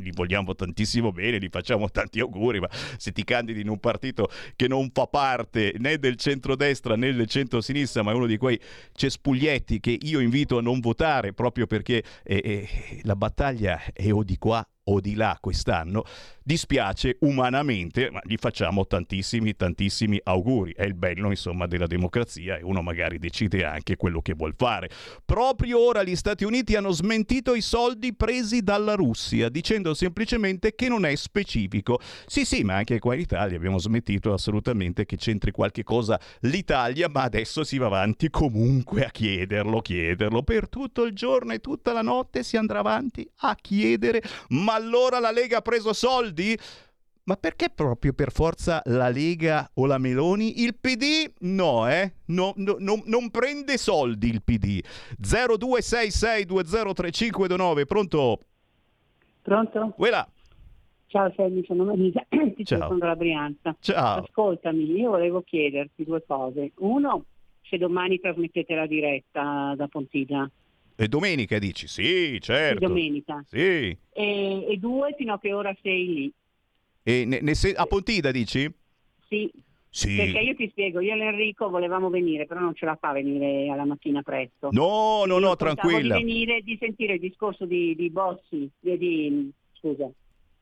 li vogliamo tantissimo bene, gli facciamo tanti auguri, ma se ti candidi in un partito che non fa parte né del centrodestra né del centrosinistra, ma è uno di quei cespuglietti che io invito a non votare proprio perché eh, eh, la battaglia è o di qua o di là quest'anno, dispiace umanamente, ma gli facciamo tantissimi tantissimi auguri. È il bello insomma della democrazia, e uno magari decide anche quello che vuol fare. Proprio ora gli Stati Uniti hanno smentito i soldi presi dalla Russia, dicendo semplicemente che non è specifico. Sì sì, ma anche qua in Italia abbiamo smentito assolutamente che c'entri qualche cosa l'Italia, ma adesso si va avanti comunque a chiederlo, chiederlo per tutto il giorno e tutta la notte si andrà avanti a chiedere: ma allora la Lega ha preso soldi? Ma perché proprio per forza la Lega o la Meloni? Il P D no, eh? No, no, no, non prende soldi il P D. zero due sei sei due zero tre cinque due nove, pronto? Pronto? Voilà. Ciao Sammy, sono Marisa, ti sono dalla Brianza. Ciao. Ascoltami, io volevo chiederti due cose. Uno, se domani trasmettete la diretta da Pontida. E domenica dici? Sì, certo. E domenica. Sì. E, e due, fino a che ora sei lì? E ne, ne sei, a Pontida dici? Sì. Sì. Perché io ti spiego, io e Enrico volevamo venire, però non ce la fa venire alla mattina presto. No, no, no, tranquilla. Di venire, di sentire il discorso di, di Bossi, di, di scusa.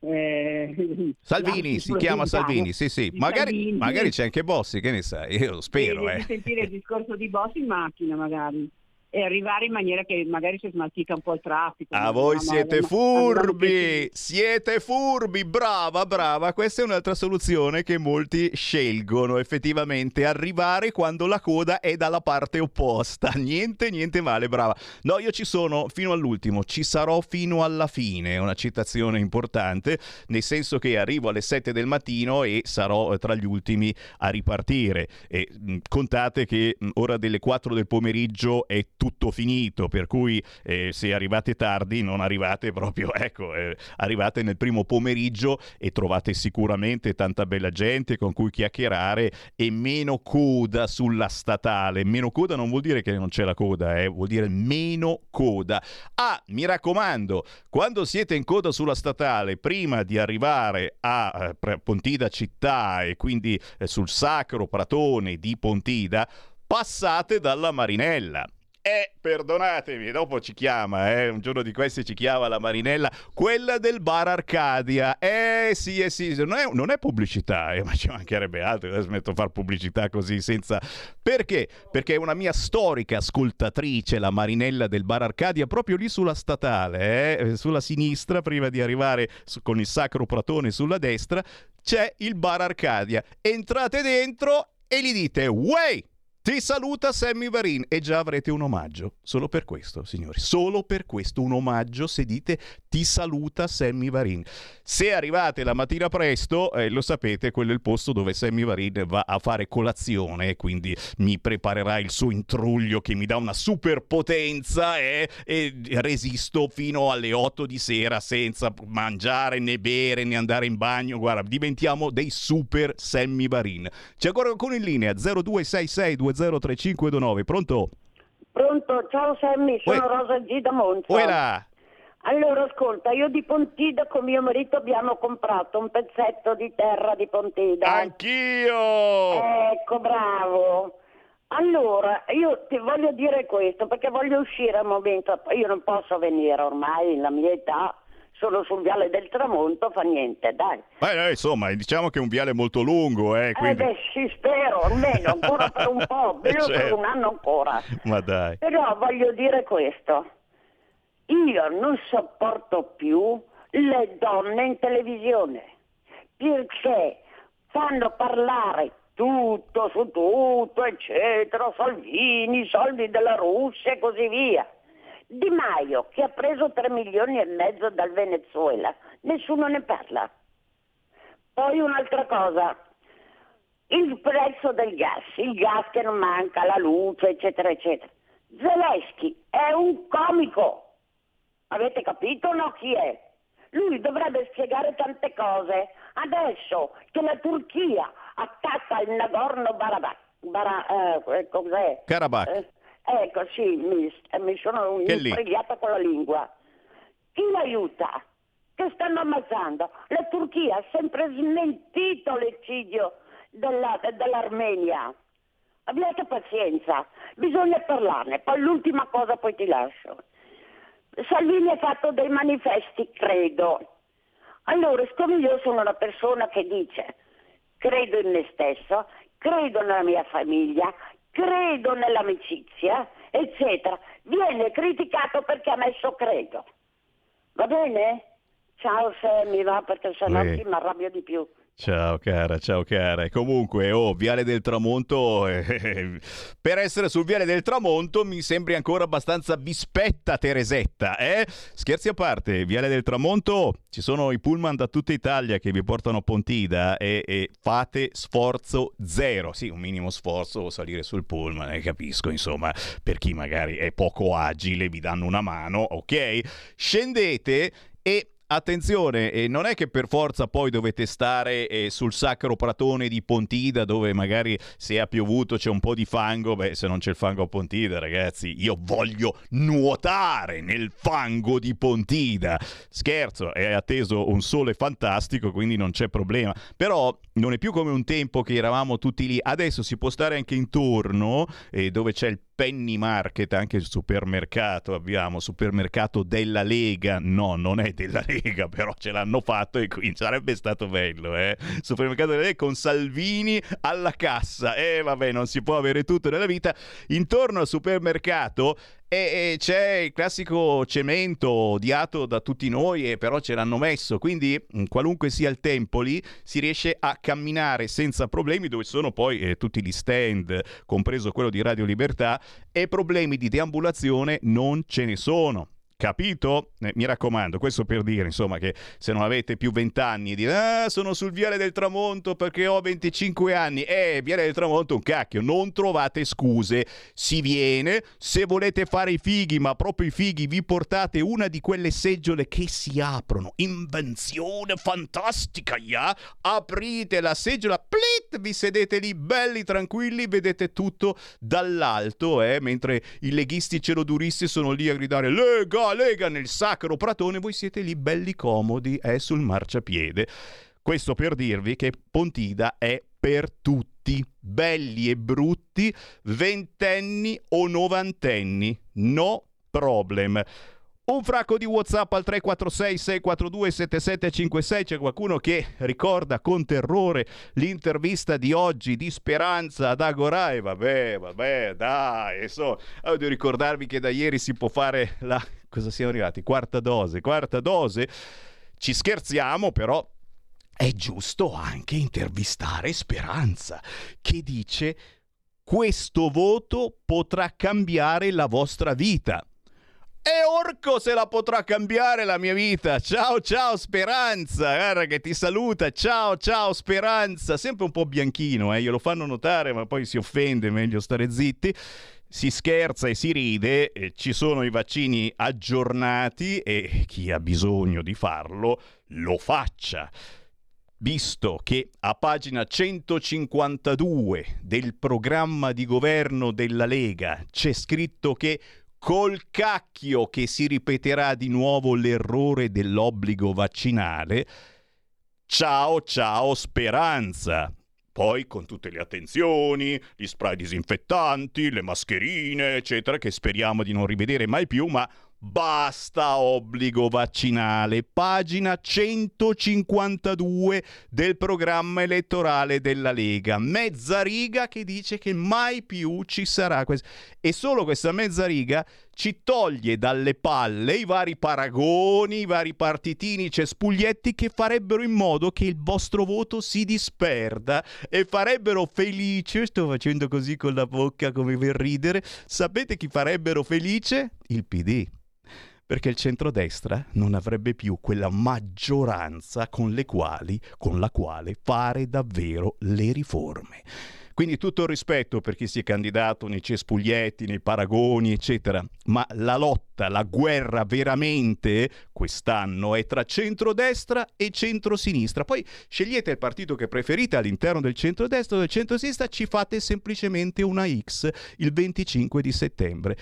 Eh, Salvini, si chiama Salvini, sì sì, magari, Salvini. Magari c'è anche Bossi, che ne sai, io lo spero. E, eh. Di sentire il discorso di Bossi in macchina magari. E arrivare in maniera che magari si smaltica un po' il traffico. Ah, voi siete furbi, siete furbi, brava, brava. Questa è un'altra soluzione che molti scelgono, effettivamente, arrivare quando la coda è dalla parte opposta. Niente, niente male, brava. No, io ci sono fino all'ultimo, ci sarò fino alla fine, una citazione importante, nel senso che arrivo alle sette del mattino e sarò tra gli ultimi a ripartire. E mh, contate che mh, ora delle quattro del pomeriggio è tutto tutto finito, per cui eh, se arrivate tardi non arrivate proprio, ecco, eh, arrivate nel primo pomeriggio e trovate sicuramente tanta bella gente con cui chiacchierare e meno coda sulla statale. Meno coda non vuol dire che non c'è la coda, eh, vuol dire meno coda. Ah, mi raccomando, quando siete in coda sulla statale, prima di arrivare a eh, Pontida città e quindi eh, sul sacro Pratone di Pontida, passate dalla Marinella. Eh, perdonatemi, dopo ci chiama, eh, un giorno di questi ci chiama la Marinella, quella del Bar Arcadia. Eh sì, eh sì, non è, non è pubblicità, eh, ma ci mancherebbe altro, adesso smetto di fare pubblicità così senza... Perché? Perché è una mia storica ascoltatrice, la Marinella del Bar Arcadia, proprio lì sulla statale, eh, sulla sinistra, prima di arrivare su, con il Sacro Pratone sulla destra, c'è il Bar Arcadia. Entrate dentro e gli dite, "Uè! Ti saluta Sammy Varin", e già avrete un omaggio, solo per questo, signori, solo per questo un omaggio se dite "ti saluta Sammy Varin". Se arrivate la mattina presto, eh, lo sapete, quello è il posto dove Sammy Varin va a fare colazione, quindi mi preparerà il suo intruglio che mi dà una superpotenza eh, e resisto fino alle otto di sera senza mangiare né bere né andare in bagno. Guarda, diventiamo dei super Sammy Varin. C'è ancora qualcuno in linea? zero due sei sei due zero tre cinque due nove. Pronto? Pronto, ciao Sammy, sono Uè. Rosa G da Monza. Uè. Allora ascolta, io di Pontida con mio marito abbiamo comprato un pezzetto di terra di Pontida. Anch'io! Ecco, bravo. Allora, io ti voglio dire questo perché voglio uscire al momento, io non posso venire ormai, la mia età, solo sul viale del tramonto, fa niente, dai. Beh, insomma, diciamo che è un viale molto lungo, eh, quindi... Eh beh, sì, spero, almeno, ancora per un po', almeno certo. Per un anno ancora. Ma dai. Però voglio dire questo, io non sopporto più le donne in televisione, perché fanno parlare tutto su tutto, eccetera, Salvini, soldi della Russia e così via. Di Maio, che ha preso tre milioni e mezzo dal Venezuela, nessuno ne parla. Poi un'altra cosa, il prezzo del gas, il gas che non manca, la luce, eccetera, eccetera. Zelensky è un comico, avete capito o no chi è? Lui dovrebbe spiegare tante cose. Adesso che la Turchia attacca il Nagorno-Karabakh, bara, eh, cos'è? Karabakh. Eh, Ecco, sì, mi, mi sono impregnata con la lingua. Chi l'aiuta? Che stanno ammazzando? La Turchia ha sempre smentito l'eccidio della, dell'Armenia. Abbiate pazienza, bisogna parlarne. Poi l'ultima cosa, poi ti lascio. Salvini ha fatto dei manifesti, credo. Allora, siccome io sono una persona che dice credo in me stesso, credo nella mia famiglia, credo nell'amicizia, eccetera, viene criticato perché ha messo credo. Va bene? Ciao se mi va, perché sennò eh. mi arrabbio di più. Ciao cara, ciao cara. E comunque, oh, Viale del Tramonto, eh, eh, per essere sul Viale del Tramonto mi sembri ancora abbastanza bispetta, Teresetta, eh? Scherzi a parte, Viale del Tramonto, ci sono i pullman da tutta Italia che vi portano a Pontida e, e fate sforzo zero. Sì, un minimo sforzo, salire sul pullman, eh, capisco, insomma, per chi magari è poco agile vi danno una mano, ok? Scendete e... Attenzione, eh, non è che per forza poi dovete stare eh, sul Sacro Pratone di Pontida, dove magari se ha piovuto c'è un po' di fango. Beh, se non c'è il fango a Pontida, ragazzi, io voglio nuotare nel fango di Pontida. Scherzo, è atteso un sole fantastico, quindi non c'è problema. Però non è più come un tempo che eravamo tutti lì. Adesso si può stare anche intorno, eh, dove c'è il Penny Market, anche il supermercato abbiamo, supermercato della Lega, no, non è della Lega, però ce l'hanno fatto e quindi sarebbe stato bello, eh? Supermercato della Lega con Salvini alla cassa, e eh, vabbè, non si può avere tutto nella vita. Intorno al supermercato e c'è il classico cemento odiato da tutti noi, e però ce l'hanno messo, quindi qualunque sia il tempo lì si riesce a camminare senza problemi, dove sono poi eh, tutti gli stand, compreso quello di Radio Libertà, e problemi di deambulazione non ce ne sono. Capito? Eh, mi raccomando, questo per dire, insomma, che se non avete più vent'anni e dire ah, sono sul Viale del Tramonto perché ho venticinque anni, eh, Viale del Tramonto un cacchio, non trovate scuse, si viene, se volete fare i fighi, ma proprio i fighi, vi portate una di quelle seggiole che si aprono, invenzione fantastica, yeah? Aprite la seggiola, plit, vi sedete lì belli tranquilli, vedete tutto dall'alto, eh? Mentre i leghisti celoduristi sono lì a gridare Lega Lega nel sacro pratone, voi siete lì belli comodi eh, sul marciapiede. Questo per dirvi che Pontida è per tutti, belli e brutti, ventenni o novantenni, no problem. Un fracco di WhatsApp al tre quattro sei sei quattro due sette sette cinque sei. C'è qualcuno che ricorda con terrore l'intervista di oggi di Speranza ad Agorà. E vabbè, vabbè, dai, so. Allora, devo ricordarvi che da ieri si può fare la... Cosa siamo arrivati? Quarta dose. Quarta dose. Ci scherziamo, però è giusto anche intervistare Speranza, che dice questo voto potrà cambiare la vostra vita. E orco se la potrà cambiare la mia vita. Ciao ciao Speranza, guarda che ti saluta. Ciao ciao Speranza, sempre un po' bianchino, eh? Glielo fanno notare, ma poi si offende, meglio stare zitti. Si scherza e si ride, eh, ci sono i vaccini aggiornati e chi ha bisogno di farlo lo faccia. Visto che a pagina centocinquantadue del programma di governo della Lega c'è scritto che col cacchio che si ripeterà di nuovo l'errore dell'obbligo vaccinale, ciao ciao Speranza. Poi con tutte le attenzioni, gli spray disinfettanti, le mascherine, eccetera, che speriamo di non rivedere mai più, ma basta obbligo vaccinale. Pagina centocinquantadue del programma elettorale della Lega. Mezza riga che dice che mai più ci sarà questo. E solo questa mezza riga ci toglie dalle palle i vari paragoni, i vari partitini cespuglietti che farebbero in modo che il vostro voto si disperda e farebbero felice, sto facendo così con la bocca come per ridere, sapete chi farebbero felice? Il P D. Perché il centrodestra non avrebbe più quella maggioranza con le quali, con la quale fare davvero le riforme. Quindi tutto il rispetto per chi si è candidato nei cespuglietti, nei paragoni, eccetera, ma la lotta, la guerra veramente quest'anno è tra centrodestra e centrosinistra. Poi scegliete il partito che preferite all'interno del centrodestra o del centrosinistra, ci fate semplicemente una X il venticinque di settembre.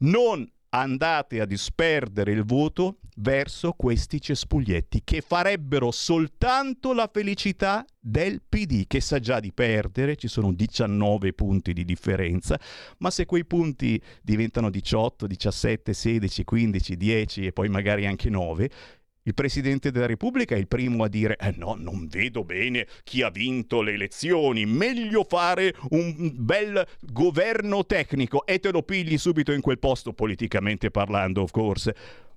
Non andate a disperdere il voto verso questi cespuglietti che farebbero soltanto la felicità del P D, che sa già di perdere, ci sono diciannove punti di differenza, ma se quei punti diventano diciotto, diciassette, sedici, quindici, dieci e poi magari anche nove, il Presidente della Repubblica è il primo a dire eh no, non vedo bene chi ha vinto le elezioni, meglio fare un bel governo tecnico e te lo pigli subito in quel posto, politicamente parlando, of course.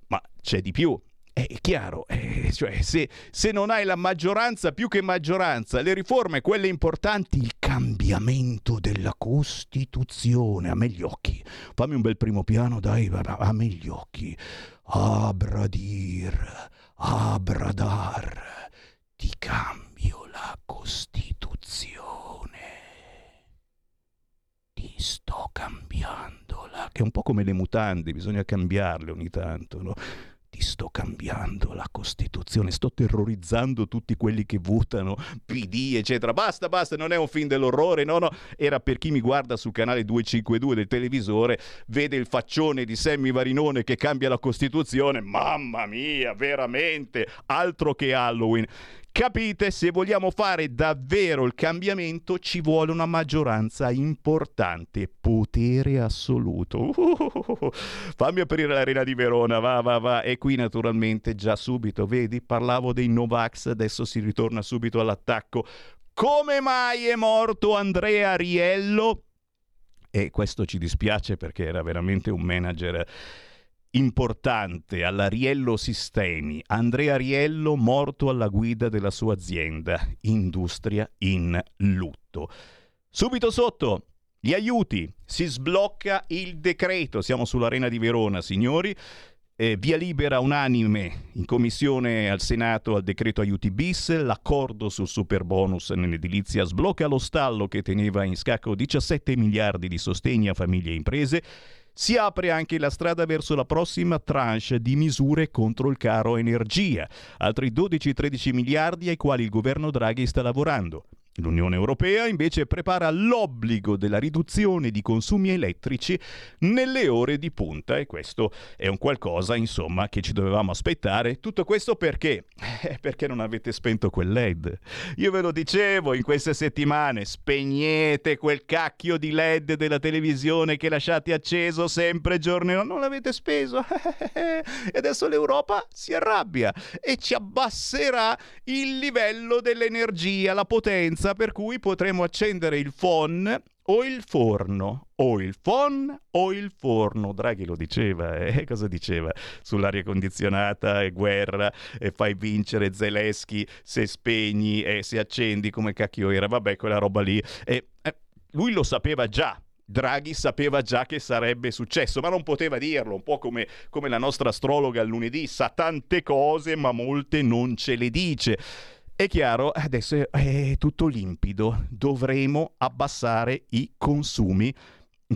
Ma c'è di più, è chiaro, eh, cioè se, se non hai la maggioranza, più che maggioranza, le riforme, quelle importanti, il cambiamento della Costituzione, a me gli occhi, fammi un bel primo piano, dai, a me gli occhi, Abradir, Abradar, ti cambio la Costituzione, ti sto cambiando la... che è un po' come le mutande, bisogna cambiarle ogni tanto, no? Ti sto cambiando la Costituzione, sto terrorizzando tutti quelli che votano P D, eccetera. Basta, basta, non è un film dell'orrore, no, no. Era per chi mi guarda sul canale duecentocinquantadue del televisore, vede il faccione di Sammy Varinone che cambia la Costituzione. Mamma mia, veramente, altro che Halloween. Capite? Se vogliamo fare davvero il cambiamento ci vuole una maggioranza importante, potere assoluto. Uh, uh, uh, uh. Fammi aprire l'Arena di Verona, va, va, va. E qui naturalmente già subito, vedi, parlavo dei Novax, adesso si ritorna subito all'attacco. Come mai è morto Andrea Riello? E questo ci dispiace perché era veramente un manager importante alla Riello Sistemi. Andrea Riello morto alla guida della sua azienda, industria in lutto. Subito sotto gli aiuti, si sblocca il decreto, siamo sull'Arena di Verona, signori, Eh, via libera unanime in commissione al Senato al decreto aiuti bis, l'accordo sul superbonus nell'edilizia sblocca lo stallo che teneva in scacco diciassette miliardi di sostegni a famiglie e imprese. Si apre anche la strada verso la prossima tranche di misure contro il caro energia, altri dodici tredici miliardi ai quali il governo Draghi sta lavorando. L'Unione Europea invece prepara l'obbligo della riduzione di consumi elettrici nelle ore di punta, e questo è un qualcosa, insomma, che ci dovevamo aspettare. Tutto questo perché? Eh, perché non avete spento quel L E D. Io ve lo dicevo in queste settimane, spegnete quel cacchio di L E D della televisione che lasciate acceso sempre giorno e notte. Non l'avete speso. E adesso l'Europa si arrabbia e ci abbasserà il livello dell'energia, la potenza, per cui potremo accendere il phon o il forno, o il phon o il forno. Draghi lo diceva, eh? Cosa diceva? Sull'aria condizionata e guerra, e fai vincere Zelensky se spegni e se accendi, come cacchio era, vabbè, quella roba lì. E, eh, lui lo sapeva già. Draghi sapeva già che sarebbe successo, ma non poteva dirlo, un po' come, come la nostra astrologa il lunedì, sa tante cose ma molte non ce le dice. È chiaro, adesso è tutto limpido, dovremo abbassare i consumi,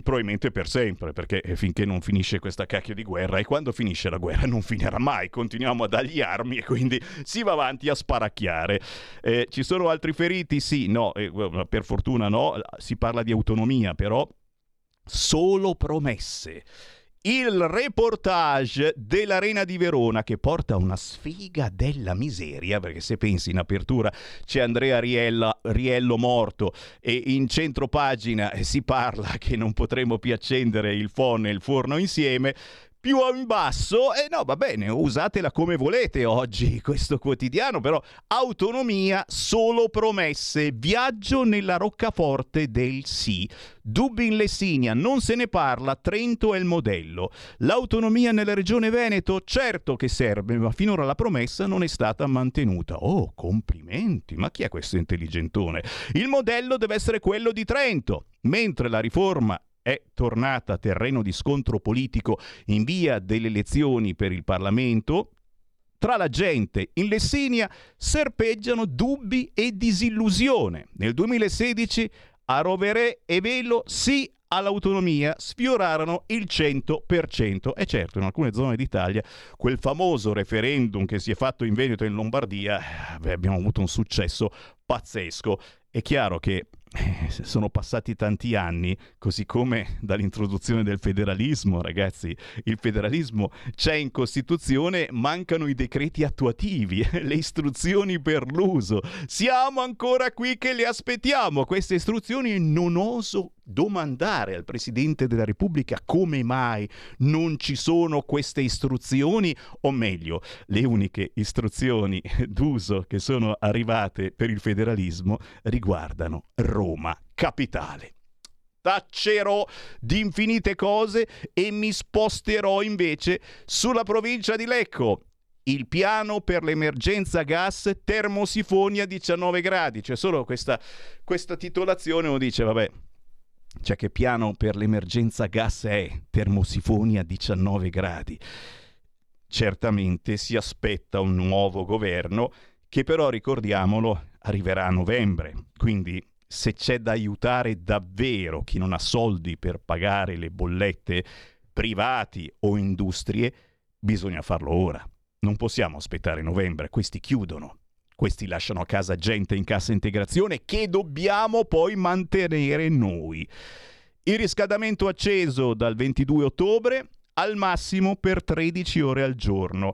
probabilmente per sempre, perché finché non finisce questa cacchio di guerra, e quando finisce la guerra non finirà mai, continuiamo a dargli armi e quindi si va avanti a sparacchiare. Eh, ci sono altri feriti? Sì, no, eh, per fortuna no, si parla di autonomia però, solo promesse. Il reportage dell'Arena di Verona che porta una sfiga della miseria, perché se pensi in apertura c'è Andrea Riella, Riello morto, e in centro pagina si parla che non potremo più accendere il phon e il forno insieme. Più in basso, e eh no, va bene, usatela come volete oggi questo quotidiano, però autonomia, solo promesse, viaggio nella roccaforte del sì, dubbi in Lessinia, non se ne parla, Trento è il modello, l'autonomia nella regione Veneto certo che serve, ma finora la promessa non è stata mantenuta. Oh, complimenti, ma chi è questo intelligentone? Il modello deve essere quello di Trento, mentre la riforma è tornata terreno di scontro politico in via delle elezioni per il Parlamento. Tra la gente in Lessinia serpeggiano dubbi e disillusione. Nel duemilasedici a Roverè e Velo sì all'autonomia sfiorarono il cento per cento. E certo, in alcune zone d'Italia quel famoso referendum che si è fatto in Veneto e in Lombardia, beh, abbiamo avuto un successo pazzesco. È chiaro che sono passati tanti anni, così come dall'introduzione del federalismo, ragazzi, il federalismo c'è in Costituzione, mancano i decreti attuativi, le istruzioni per l'uso, siamo ancora qui che le aspettiamo, queste istruzioni non oso domandare al Presidente della Repubblica come mai non ci sono queste istruzioni, o meglio, le uniche istruzioni d'uso che sono arrivate per il federalismo riguardano Roma capitale. Taccerò di infinite cose e mi sposterò invece sulla provincia di Lecco. Il piano per l'emergenza gas, termosifoni a diciannove gradi. C'è solo questa, questa titolazione, uno dice vabbè, cioè che piano per l'emergenza gas è? Termosifoni a diciannove gradi. Certamente si aspetta un nuovo governo che però, ricordiamolo, arriverà a novembre, quindi se c'è da aiutare davvero chi non ha soldi per pagare le bollette, privati o industrie, bisogna farlo ora. Non possiamo aspettare novembre, questi chiudono, questi lasciano a casa gente in cassa integrazione che dobbiamo poi mantenere noi. Il riscaldamento acceso dal ventidue ottobre al massimo per tredici ore al giorno.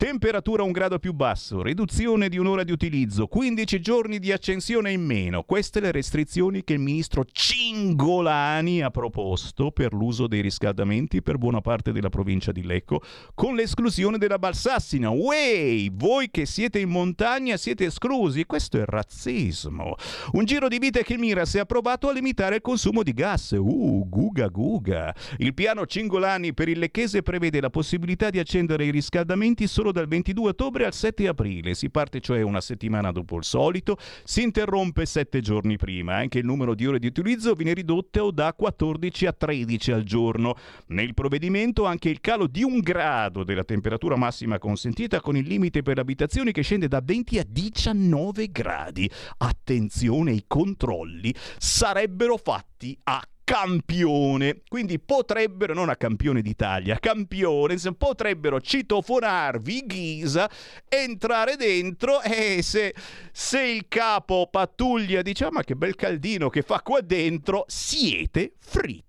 Temperatura un grado più basso, riduzione di un'ora di utilizzo, quindici giorni di accensione in meno. Queste le restrizioni che il ministro Cingolani ha proposto per l'uso dei riscaldamenti per buona parte della provincia di Lecco, con l'esclusione della Valsassina. Uè, voi che siete in montagna siete esclusi. Questo è razzismo. Un giro di vite che mira, se approvato, a limitare il consumo di gas. Uh, guga guga. Il piano Cingolani per il Lecchese prevede la possibilità di accendere i riscaldamenti solo solo dal ventidue ottobre al sette aprile. Si parte cioè una settimana dopo il solito, si interrompe sette giorni prima. Anche il numero di ore di utilizzo viene ridotto da quattordici a tredici al giorno. Nel provvedimento anche il calo di un grado della temperatura massima consentita, con il limite per le abitazioni che scende da venti a diciannove gradi. Attenzione, i controlli sarebbero fatti a campione, quindi potrebbero, non a campione d'Italia, campione, potrebbero citofonarvi Ghisa, entrare dentro e se, se il capo pattuglia dice ah, ma che bel caldino che fa qua dentro, siete fritti.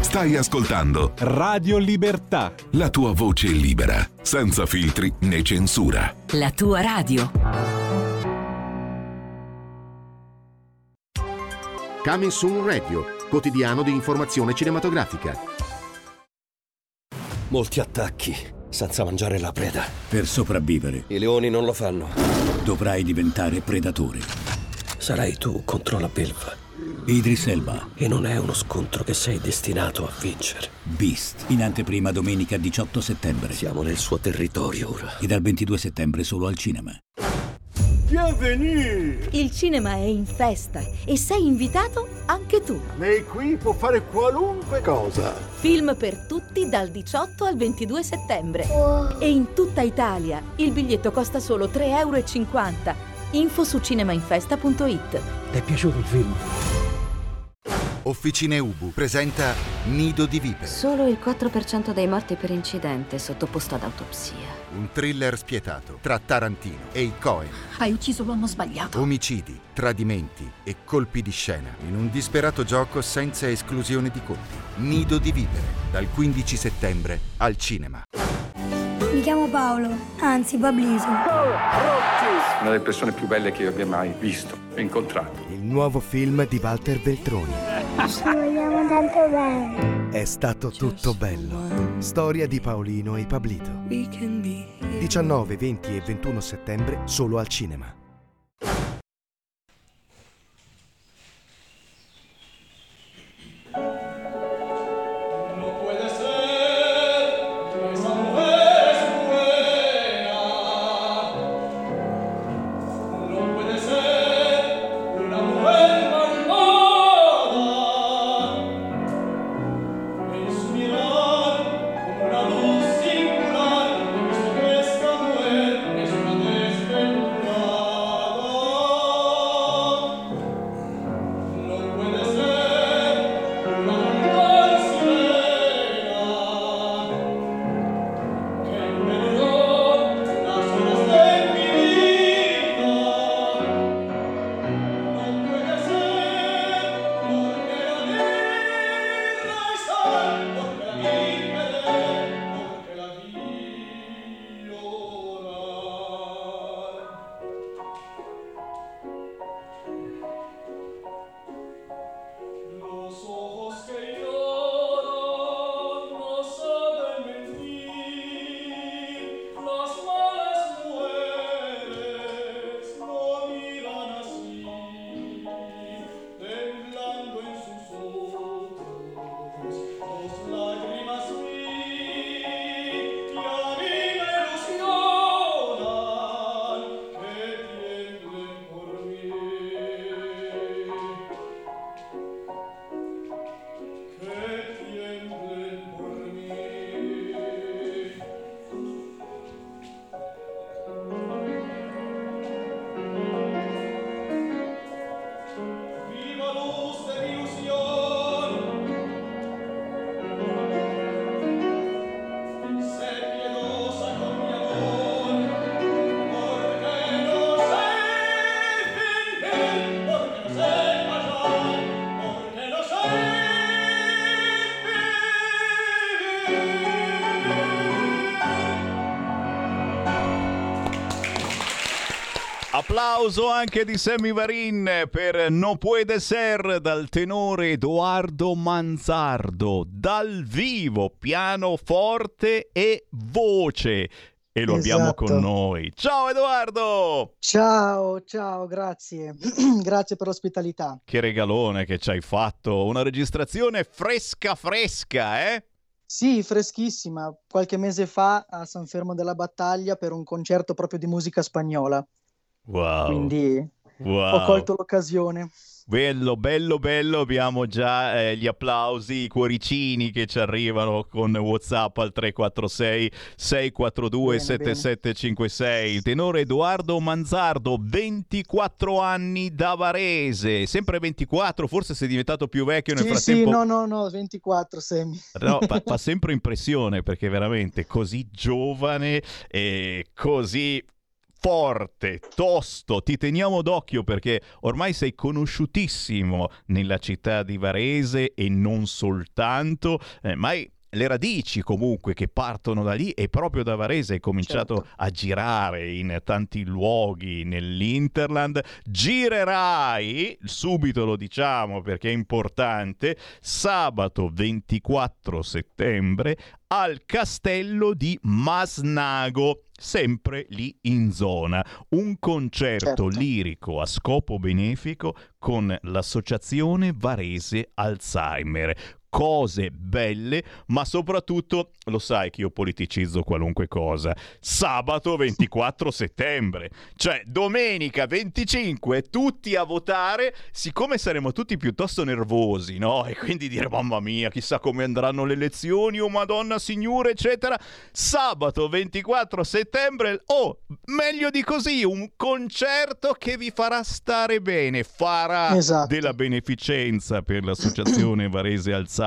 Stai ascoltando Radio Libertà, la tua voce libera, senza filtri né censura. La tua radio. Coming Soon Radio, quotidiano di informazione cinematografica. Molti attacchi, senza mangiare la preda. Per sopravvivere. I leoni non lo fanno. Dovrai diventare predatore. Sarai tu contro la belva. Idris Elba. E non è uno scontro che sei destinato a vincere. Beast, in anteprima domenica diciotto settembre. Siamo nel suo territorio ora. E dal ventidue settembre solo al cinema. Bienvenue! Il cinema è in festa e sei invitato anche tu. Lei qui può fare qualunque cosa. Film per tutti dal diciotto al ventidue settembre. Oh. E in tutta Italia il biglietto costa solo tre euro e cinquanta. Info su cinemainfesta punto it. Ti è piaciuto il film? Officine Ubu presenta Nido di vipere. Solo il quattro per cento dei morti per incidente è sottoposto ad autopsia. Un thriller spietato tra Tarantino e i Coen. Hai ucciso l'uomo sbagliato. Omicidi, tradimenti e colpi di scena in un disperato gioco senza esclusione di colpi. Nido di vipere, dal quindici settembre al cinema. Mi chiamo Paolo, anzi Babbliso. Una delle persone più belle che io abbia mai visto e incontrato. Il nuovo film di Walter Veltroni. Ci vogliamo tanto bene. È stato tutto bello. Storia di Paolino e Pablito. diciannove, venti e ventuno settembre solo al cinema. Applauso anche di Sammy Varin per No Puede Ser dal tenore Edoardo Manzardo, dal vivo, pianoforte e voce. E lo esatto. abbiamo con noi. Ciao Edoardo! Ciao, ciao, grazie. Grazie per l'ospitalità. Che regalone che ci hai fatto. Una registrazione fresca fresca, eh? Sì, freschissima. Qualche mese fa a San Fermo della Battaglia per un concerto proprio di musica spagnola. Wow. Quindi wow. ho colto l'occasione. Bello, bello, bello, abbiamo già eh, gli applausi, i cuoricini che ci arrivano con WhatsApp al tre quattro sei sei quattro due sette sette cinque sei. Il tenore Edoardo Manzardo, ventiquattro anni, da Varese, sempre ventiquattro, forse sei diventato più vecchio nel sì, frattempo. Sì, no, no, no, ventiquattro semi. No, fa, fa sempre impressione perché veramente così giovane e così... forte, tosto, ti teniamo d'occhio perché ormai sei conosciutissimo nella città di Varese e non soltanto, eh, ma hai le radici comunque che partono da lì e proprio da Varese hai cominciato certo. a girare in tanti luoghi nell'Interland. Girerai, subito lo diciamo perché è importante, sabato ventiquattro settembre al Castello di Masnago, sempre lì in zona, un concerto certo. lirico a scopo benefico con l'associazione Varese Alzheimer. Cose belle, ma soprattutto, lo sai che io politicizzo qualunque cosa, sabato ventiquattro settembre, cioè domenica venticinque, tutti a votare, siccome saremo tutti piuttosto nervosi, no? E quindi dire mamma mia, chissà come andranno le elezioni, oh madonna signore, eccetera, sabato ventiquattro settembre, oh, meglio di così, un concerto che vi farà stare bene, farà esatto. della beneficenza per l'associazione Varese Alzheimer,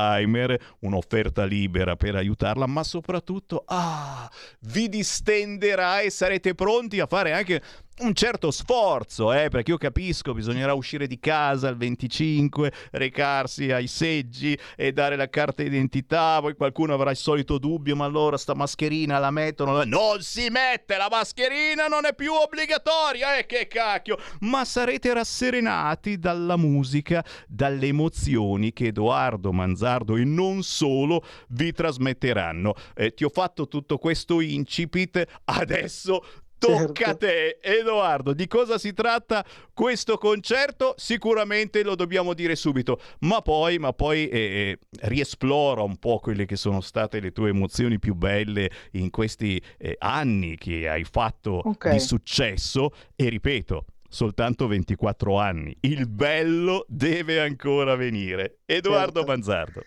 un'offerta libera per aiutarla, ma soprattutto ah, vi distenderà e sarete pronti a fare anche un certo sforzo, eh, perché io capisco, bisognerà uscire di casa il venticinque, recarsi ai seggi e dare la carta d'identità, poi qualcuno avrà il solito dubbio, ma allora sta mascherina la mettono, non si mette, la mascherina non è più obbligatoria, eh, che cacchio, ma sarete rasserenati dalla musica, dalle emozioni che Edoardo Manzardo e non solo vi trasmetteranno. Eh, ti ho fatto tutto questo incipit, adesso tocca a te, Edoardo, di cosa si tratta questo concerto? Sicuramente lo dobbiamo dire subito, ma poi, ma poi eh, riesplora un po' quelle che sono state le tue emozioni più belle in questi eh, anni che hai fatto okay. di successo e ripeto, soltanto ventiquattro anni, il bello deve ancora venire. Edoardo certo. Manzardo.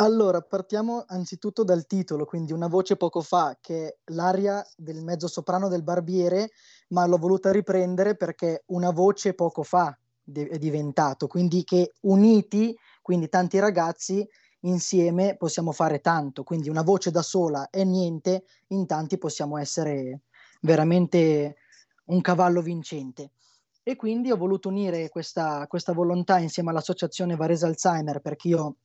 Allora, partiamo anzitutto dal titolo, quindi Una voce poco fa, che è l'aria del mezzo soprano del barbiere, ma l'ho voluta riprendere perché una voce poco fa è diventato, quindi che uniti, quindi tanti ragazzi, insieme possiamo fare tanto, quindi una voce da sola è niente, in tanti possiamo essere veramente un cavallo vincente. E quindi ho voluto unire questa, questa volontà insieme all'associazione Varese Alzheimer, perché io...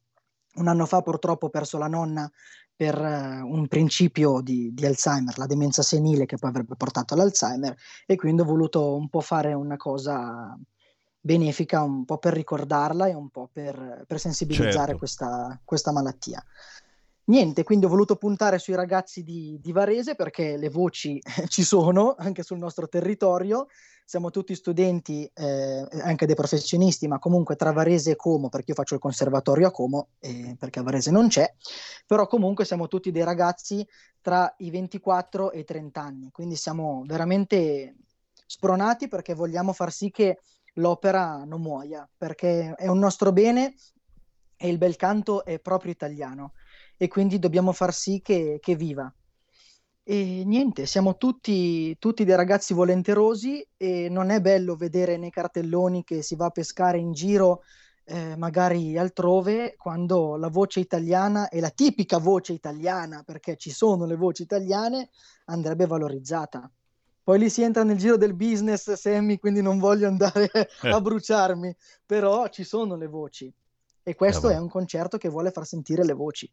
un anno fa purtroppo ho perso la nonna per uh, un principio di, di Alzheimer, la demenza senile che poi avrebbe portato all'Alzheimer, e quindi ho voluto un po' fare una cosa benefica, un po' per ricordarla e un po' per, per sensibilizzare certo. questa, questa malattia. Niente, quindi ho voluto puntare sui ragazzi di, di Varese perché le voci ci sono anche sul nostro territorio, siamo tutti studenti, eh, anche dei professionisti, ma comunque tra Varese e Como, perché io faccio il conservatorio a Como, eh, perché a Varese non c'è, però comunque siamo tutti dei ragazzi tra i ventiquattro e i trenta anni, quindi siamo veramente spronati perché vogliamo far sì che l'opera non muoia, perché è un nostro bene e il bel canto è proprio italiano. E quindi dobbiamo far sì che, che viva. E niente, siamo tutti, tutti dei ragazzi volenterosi e non è bello vedere nei cartelloni che si va a pescare in giro, eh, magari altrove, quando la voce italiana è la tipica voce italiana, perché ci sono le voci italiane, andrebbe valorizzata. Poi lì si entra nel giro del business, Sammy, quindi non voglio andare a bruciarmi, però ci sono le voci. E questo eh, è un concerto che vuole far sentire le voci.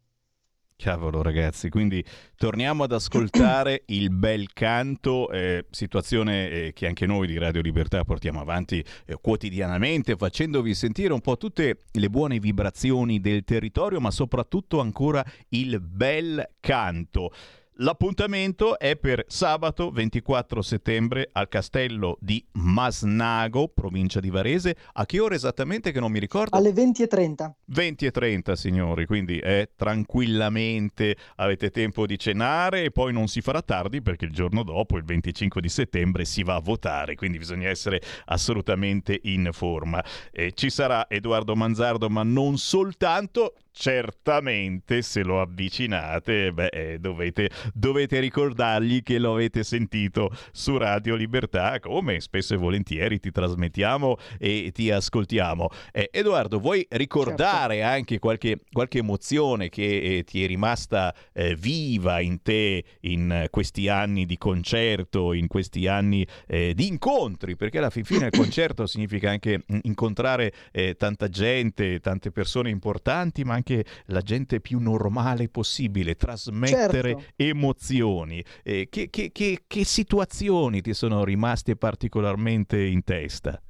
Cavolo ragazzi, quindi torniamo ad ascoltare il bel canto, eh, situazione eh, che anche noi di Radio Libertà portiamo avanti eh, quotidianamente, facendovi sentire un po' tutte le buone vibrazioni del territorio, ma soprattutto ancora il bel canto. L'appuntamento è per sabato ventiquattro settembre al Castello di Masnago, provincia di Varese. A che ora esattamente che non mi ricordo? Alle venti e trenta. venti e trenta, signori, quindi eh, tranquillamente avete tempo di cenare e poi non si farà tardi perché il giorno dopo, il venticinque di settembre, si va a votare, quindi bisogna essere assolutamente in forma. Eh, ci sarà Edoardo Manzardo, ma non soltanto. Certamente se lo avvicinate beh, eh, dovete, dovete ricordargli che lo avete sentito su Radio Libertà, come spesso e volentieri ti trasmettiamo e ti ascoltiamo. eh, Edoardo, vuoi ricordare certo. anche qualche, qualche emozione che eh, ti è rimasta eh, viva in te in questi anni di concerto, in questi anni eh, di incontri, perché alla fin fine il concerto significa anche incontrare eh, tanta gente, tante persone importanti, ma anche la gente più normale possibile, trasmettere certo. emozioni. Eh, che, che, che, che situazioni ti sono rimaste particolarmente in testa?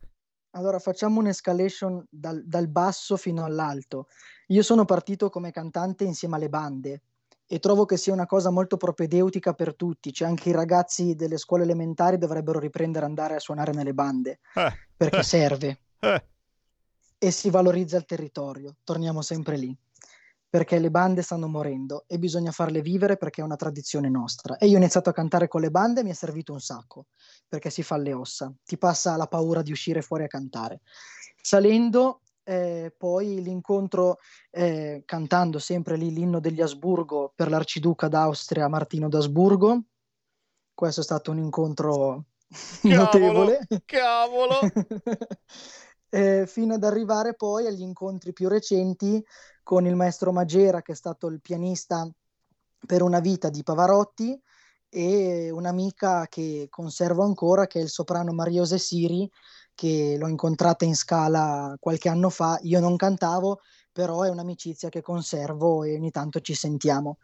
Allora, facciamo un'escalation dal, dal basso fino all'alto. Io sono partito come cantante insieme alle bande e trovo che sia una cosa molto propedeutica per tutti, cioè anche i ragazzi delle scuole elementari dovrebbero riprendere ad andare a suonare nelle bande, ah, perché ah, serve. Ah. E si valorizza il territorio, torniamo sempre lì, perché le bande stanno morendo e bisogna farle vivere perché è una tradizione nostra. E io ho iniziato a cantare con le bande e mi è servito un sacco, perché si fa le ossa, ti passa la paura di uscire fuori a cantare. Salendo, eh, poi l'incontro, eh, cantando sempre lì l'inno degli Asburgo per l'Arciduca d'Austria Martino d'Asburgo, questo è stato un incontro cavolo, notevole. Cavolo! Eh, fino ad arrivare poi agli incontri più recenti con il maestro Magera, che è stato il pianista per una vita di Pavarotti, e un'amica che conservo ancora, che è il soprano Mariose Siri, che l'ho incontrata in Scala qualche anno fa. Io non cantavo, però è un'amicizia che conservo e ogni tanto ci sentiamo.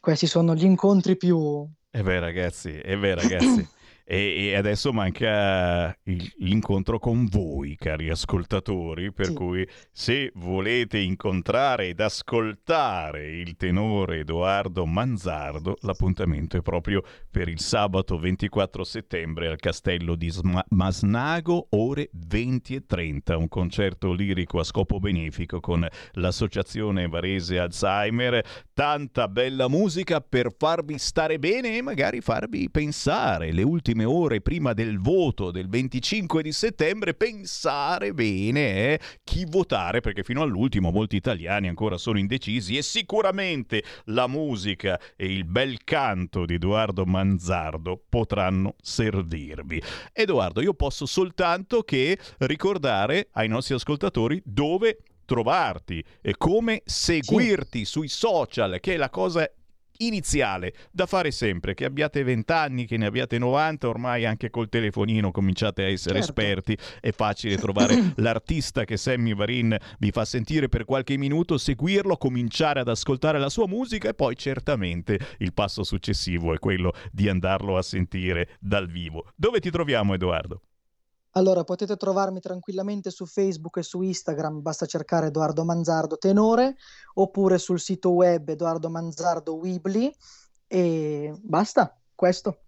Questi sono gli incontri più... E eh beh ragazzi, e eh beh ragazzi... E adesso manca l'incontro con voi, cari ascoltatori, per sì. cui se volete incontrare ed ascoltare il tenore Edoardo Manzardo, l'appuntamento è proprio per il sabato ventiquattro settembre al Castello di Masnago, ore venti e trenta, un concerto lirico a scopo benefico con l'associazione Varese Alzheimer. Tanta bella musica per farvi stare bene e magari farvi pensare le ultime ore prima del voto del venticinque di settembre, pensare bene eh, chi votare, perché fino all'ultimo molti italiani ancora sono indecisi, e sicuramente la musica e il bel canto di Edoardo Manzardo potranno servirvi. Edoardo, io posso soltanto che ricordare ai nostri ascoltatori dove trovarti e come seguirti sì. sui social, che è la cosa iniziale da fare sempre, che abbiate vent'anni, che ne abbiate novanta, ormai anche col telefonino cominciate a essere certo. esperti, è facile trovare l'artista che Sammy Varin vi fa sentire per qualche minuto, seguirlo, cominciare ad ascoltare la sua musica, e poi certamente il passo successivo è quello di andarlo a sentire dal vivo. Dove ti troviamo, Edoardo? Allora, potete trovarmi tranquillamente su Facebook e su Instagram, basta cercare Edoardo Manzardo Tenore, oppure sul sito web Edoardo Manzardo Weebly, e basta, questo.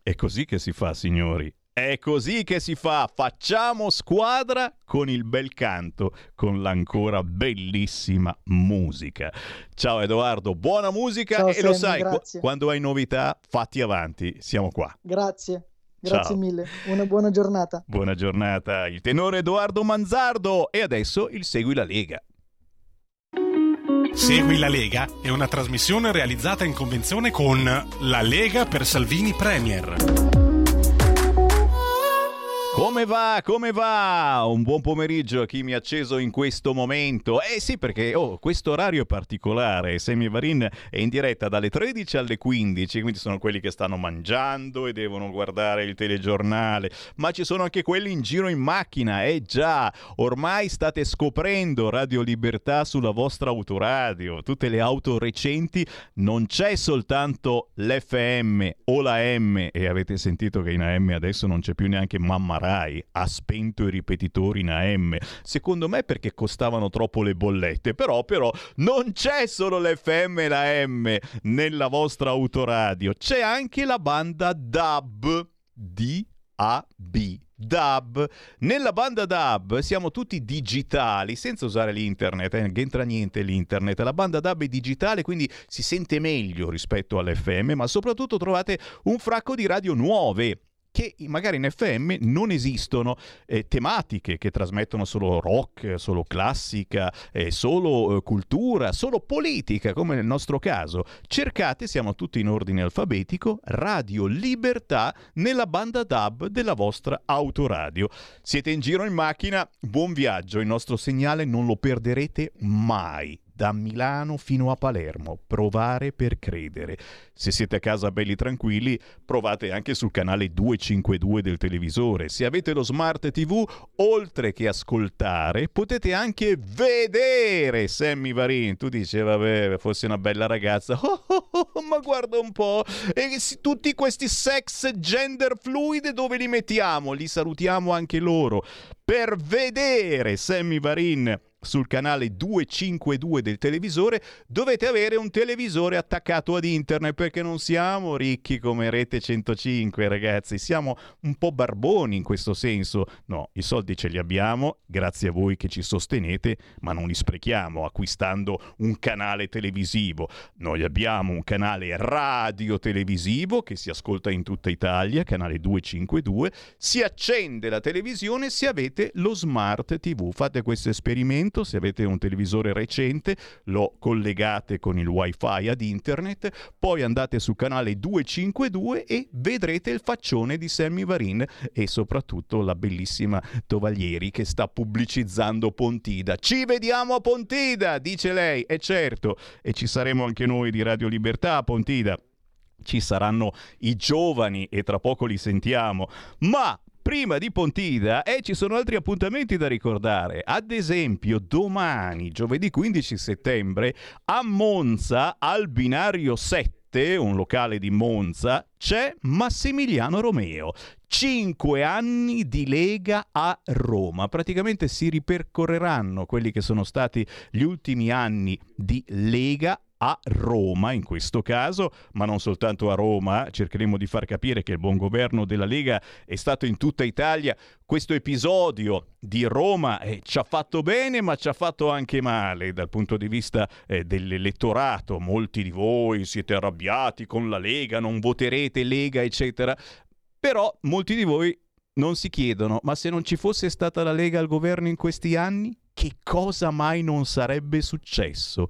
È così che si fa, signori. È così che si fa, facciamo squadra con il bel canto, con l'ancora bellissima musica. Ciao Edoardo, buona musica. Ciao, e Sammy, lo sai, qu- quando hai novità, fatti avanti, siamo qua. Grazie. Grazie Ciao. mille, una buona giornata. Buona giornata, il tenore Edoardo Manzardo, e adesso il Segui la Lega. Segui la Lega è una trasmissione realizzata in convenzione con La Lega per Salvini Premier. Come va? Come va? Un buon pomeriggio a chi mi ha acceso in questo momento. Eh sì, perché oh, questo orario particolare, Sammy Varin è in diretta dalle tredici alle quindici, quindi sono quelli che stanno mangiando e devono guardare il telegiornale, ma ci sono anche quelli in giro in macchina. Eh già, ormai state scoprendo Radio Libertà sulla vostra autoradio, tutte le auto recenti, non c'è soltanto l'F M o la M, e avete sentito che in A M adesso non c'è più neanche Mamma Rai, ha spento i ripetitori in A M, secondo me perché costavano troppo le bollette, però però non c'è solo l'F M e la M nella vostra autoradio, c'è anche la banda D A B, D A B. D A B. Nella banda D A B siamo tutti digitali, senza usare l'internet, eh, non entra niente l'internet. La banda D A B è digitale, quindi si sente meglio rispetto all'F M, ma soprattutto trovate un fracco di radio nuove che magari in F M non esistono, eh, tematiche che trasmettono solo rock, solo classica, eh, solo eh, cultura, solo politica, come nel nostro caso. Cercate, siamo tutti in ordine alfabetico, Radio Libertà nella banda D A B della vostra autoradio. Siete in giro in macchina? Buon viaggio, il nostro segnale non lo perderete mai. Da Milano fino a Palermo, provare per credere. Se siete a casa belli tranquilli, provate anche sul canale duecentocinquantadue del televisore. Se avete lo smart T V, oltre che ascoltare, potete anche vedere Sammy Varin. Tu dici, vabbè, fosse una bella ragazza, oh, oh, oh, ma guarda un po', e tutti questi sex gender fluid dove li mettiamo? Li salutiamo anche loro. Per vedere Sammy Varin sul canale duecentocinquantadue del televisore dovete avere un televisore attaccato ad internet, perché non siamo ricchi come Rete centocinque, ragazzi, siamo un po' barboni in questo senso. No, i soldi ce li abbiamo grazie a voi che ci sostenete, ma non li sprechiamo acquistando un canale televisivo. Noi abbiamo un canale radio televisivo che si ascolta in tutta Italia, canale duecentocinquantadue, si accende la televisione se avete lo smart T V. Fate questo esperimento. Se avete un televisore recente, lo collegate con il wifi ad internet, poi andate sul canale duecentocinquantadue e vedrete il faccione di Sammy Varin e soprattutto la bellissima Tovaglieri che sta pubblicizzando Pontida. Ci vediamo a Pontida, dice lei, è certo, e ci saremo anche noi di Radio Libertà a Pontida. Ci saranno i giovani e tra poco li sentiamo, ma prima di Pontida e eh, ci sono altri appuntamenti da ricordare. Ad esempio domani, giovedì quindici settembre, a Monza al binario sette, un locale di Monza, c'è Massimiliano Romeo. Cinque anni di Lega a Roma. Praticamente si ripercorreranno quelli che sono stati gli ultimi anni di Lega a Roma in questo caso, ma non soltanto a Roma. Cercheremo di far capire che il buon governo della Lega è stato in tutta Italia. Questo episodio di Roma eh, ci ha fatto bene, ma ci ha fatto anche male dal punto di vista eh, dell'elettorato. Molti di voi siete arrabbiati con la Lega, non voterete Lega, eccetera. Però molti di voi non si chiedono, ma se non ci fosse stata la Lega al governo in questi anni, che cosa mai non sarebbe successo?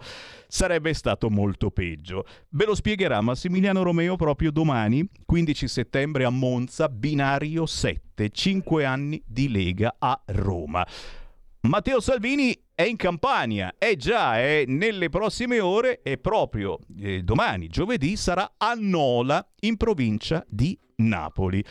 Sarebbe stato molto peggio. Ve lo spiegherà Massimiliano Romeo proprio domani, quindici settembre a Monza, binario sette, cinque anni di Lega a Roma. Matteo Salvini è in Campania, è già, è nelle prossime ore e proprio eh, domani, giovedì, sarà a Nola, in provincia di Napoli.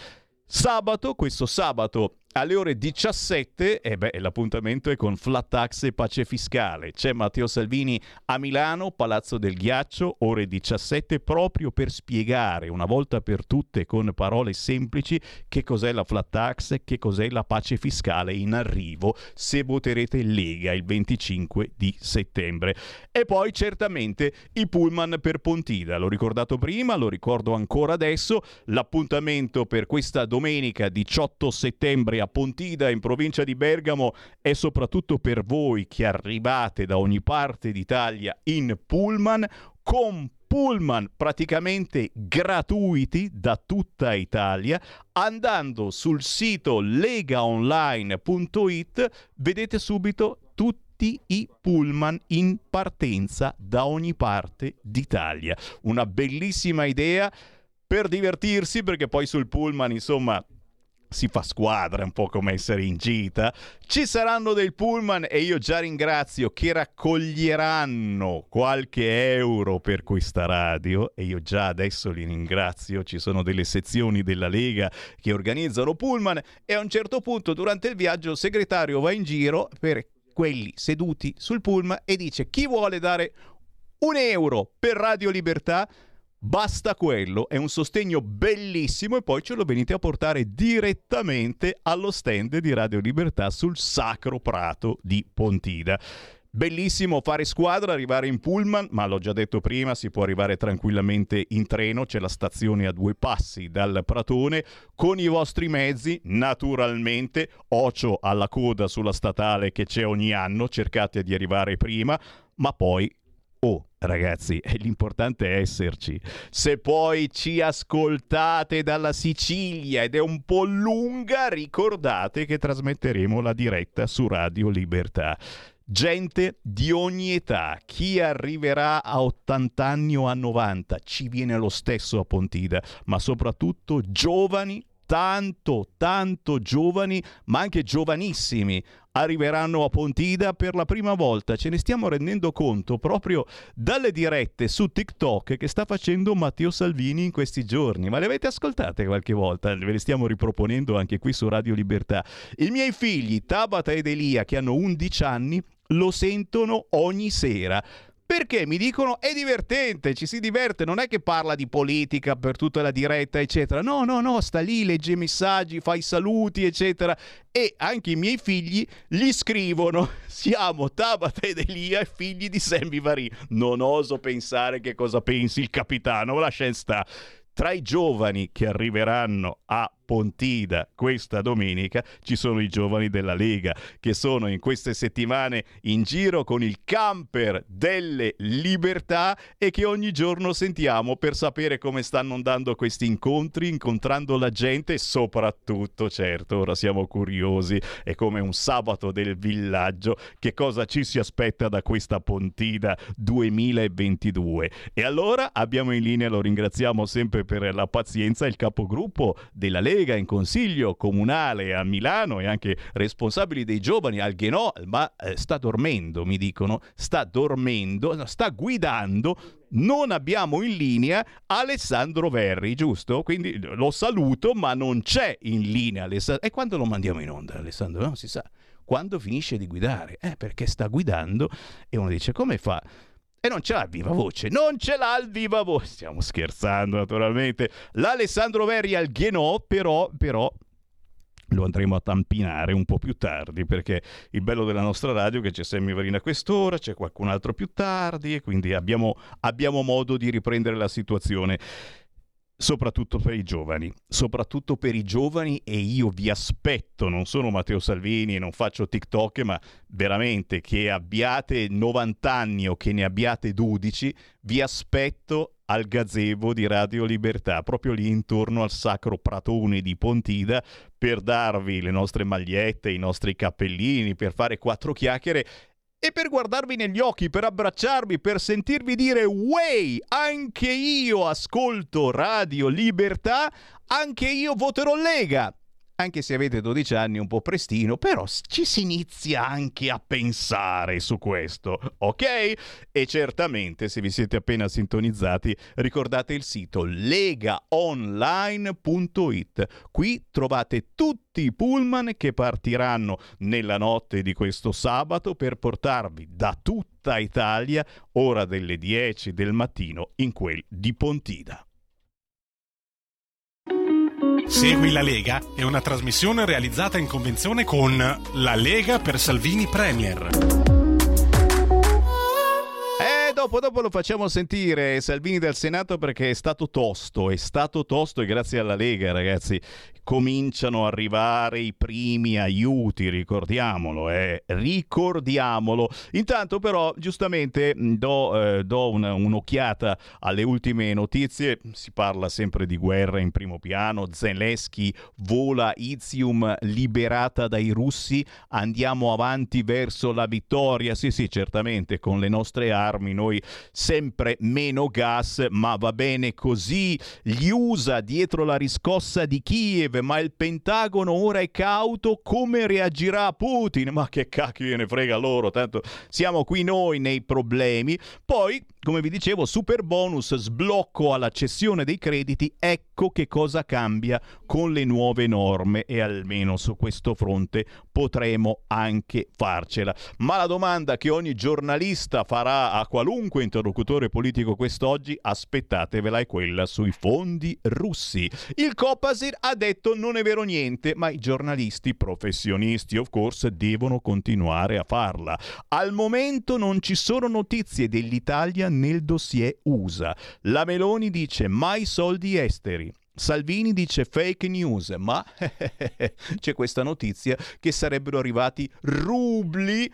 Sabato, questo sabato, alle ore diciassette, eh beh, l'appuntamento è con Flat Tax e Pace Fiscale. C'è Matteo Salvini a Milano, Palazzo del Ghiaccio, ore diciassette, proprio per spiegare una volta per tutte con parole semplici che cos'è la Flat Tax e che cos'è la Pace Fiscale in arrivo se voterete Lega il venticinque di settembre. E poi certamente i pullman per Pontida. L'ho ricordato prima, lo ricordo ancora adesso. L'appuntamento per questa domenica diciotto settembre a Pontida in provincia di Bergamo è soprattutto per voi che arrivate da ogni parte d'Italia in pullman, con pullman praticamente gratuiti da tutta Italia. Andando sul sito lega online punto it vedete subito tutti i pullman in partenza da ogni parte d'Italia. Una bellissima idea per divertirsi, perché poi sul pullman, insomma, si fa squadra, un po' come essere in gita. Ci saranno dei pullman, e io già ringrazio, che raccoglieranno qualche euro per questa radio, e io già adesso li ringrazio. Ci sono delle sezioni della Lega che organizzano pullman, e a un certo punto durante il viaggio il segretario va in giro per quelli seduti sul pullman e dice: chi vuole dare un euro per Radio Libertà? Basta quello, è un sostegno bellissimo, e poi ce lo venite a portare direttamente allo stand di Radio Libertà sul Sacro Prato di Pontida. Bellissimo fare squadra, arrivare in pullman, ma l'ho già detto prima, si può arrivare tranquillamente in treno, c'è la stazione a due passi dal Pratone, con i vostri mezzi, naturalmente, occhio alla coda sulla statale che c'è ogni anno, cercate di arrivare prima, ma poi... Oh, ragazzi, l'importante è esserci. Se poi ci ascoltate dalla Sicilia ed è un po' lunga, ricordate che trasmetteremo la diretta su Radio Libertà. Gente di ogni età, chi arriverà a ottanta anni o a novanta, ci viene lo stesso a Pontida, ma soprattutto giovani, tanto, tanto giovani, ma anche giovanissimi, arriveranno a Pontida per la prima volta. Ce ne stiamo rendendo conto proprio dalle dirette su TikTok che sta facendo Matteo Salvini in questi giorni. Ma le avete ascoltate qualche volta? Ve le stiamo riproponendo anche qui su Radio Libertà. I miei figli, Tabata ed Elia, che hanno undici anni, lo sentono ogni sera. Perché mi dicono è divertente, ci si diverte, non è che parla di politica per tutta la diretta, eccetera. No, no, no, sta lì, legge i messaggi, fa i saluti, eccetera. E anche i miei figli gli scrivono: siamo Tabata ed Elia, figli di Sammy Varin. Non oso pensare che cosa pensi il capitano, lascia sta. Tra i giovani che arriveranno a Pontida questa domenica ci sono i giovani della Lega che sono in queste settimane in giro con il camper delle libertà e che ogni giorno sentiamo per sapere come stanno andando questi incontri, incontrando la gente, e soprattutto, certo, ora siamo curiosi, è come un sabato del villaggio, che cosa ci si aspetta da questa Pontida duemilaventidue. E allora abbiamo in linea, lo ringraziamo sempre per la pazienza, il capogruppo della Lega in consiglio comunale a Milano e anche responsabili dei giovani al Ghenò, ma eh, sta dormendo, mi dicono, sta dormendo, no, sta guidando. Non abbiamo in linea Alessandro Verri, giusto? Quindi lo saluto, ma non c'è in linea Alessandro. E quando lo mandiamo in onda, Alessandro? Non si sa. Quando finisce di guidare? Eh, perché sta guidando e uno dice: come fa? E non ce l'ha il viva voce, non ce l'ha il viva voce. Stiamo scherzando, naturalmente. L'Alessandro Verri al Ghenò, però, però lo andremo a tampinare un po' più tardi, perché il bello della nostra radio è che c'è Sammy Varin a quest'ora, c'è qualcun altro più tardi, e quindi abbiamo, abbiamo modo di riprendere la situazione. Soprattutto per i giovani, soprattutto per i giovani, e io vi aspetto, non sono Matteo Salvini e non faccio TikTok, ma veramente che abbiate novanta anni o che ne abbiate dodici, vi aspetto al gazebo di Radio Libertà, proprio lì intorno al Sacro Pratone di Pontida, per darvi le nostre magliette, i nostri cappellini, per fare quattro chiacchiere e per guardarvi negli occhi, per abbracciarvi, per sentirvi dire: «Way, anche io ascolto Radio Libertà, anche io voterò Lega». Anche se avete dodici anni, un po' prestino, però ci si inizia anche a pensare su questo, ok? E certamente, se vi siete appena sintonizzati, ricordate il sito lega online punto it. Qui trovate tutti i pullman che partiranno nella notte di questo sabato per portarvi da tutta Italia, ora delle dieci del mattino, in quel di Pontida. Segui la Lega è una trasmissione realizzata in convenzione con La Lega per Salvini Premier. E dopo dopo lo facciamo sentire Salvini dal Senato, perché è stato tosto, è stato tosto e grazie alla Lega, ragazzi, cominciano a arrivare i primi aiuti, ricordiamolo, eh, ricordiamolo. Intanto però giustamente do, eh, do una, un'occhiata alle ultime notizie, si parla sempre di guerra in primo piano, Zelensky vola Izium liberata dai russi, andiamo avanti verso la vittoria, sì sì certamente con le nostre armi noi sempre meno gas, ma va bene così, gli U S A dietro la riscossa di Kiev, Kiev, ma il Pentagono ora è cauto, come reagirà Putin? Ma che cacchio gliene frega loro, tanto siamo qui noi nei problemi. Poi, come vi dicevo, super bonus, sblocco alla cessione dei crediti, ecco che cosa cambia con le nuove norme, e almeno su questo fronte potremo anche farcela. Ma la domanda che ogni giornalista farà a qualunque interlocutore politico quest'oggi, aspettatevela, è quella sui fondi russi. Il Copasir ha detto non è vero niente, ma i giornalisti professionisti, of course, devono continuare a farla. Al momento non ci sono notizie dell'Italia nel dossier U S A. La Meloni dice mai soldi esteri. Salvini dice fake news, ma c'è questa notizia che sarebbero arrivati rubli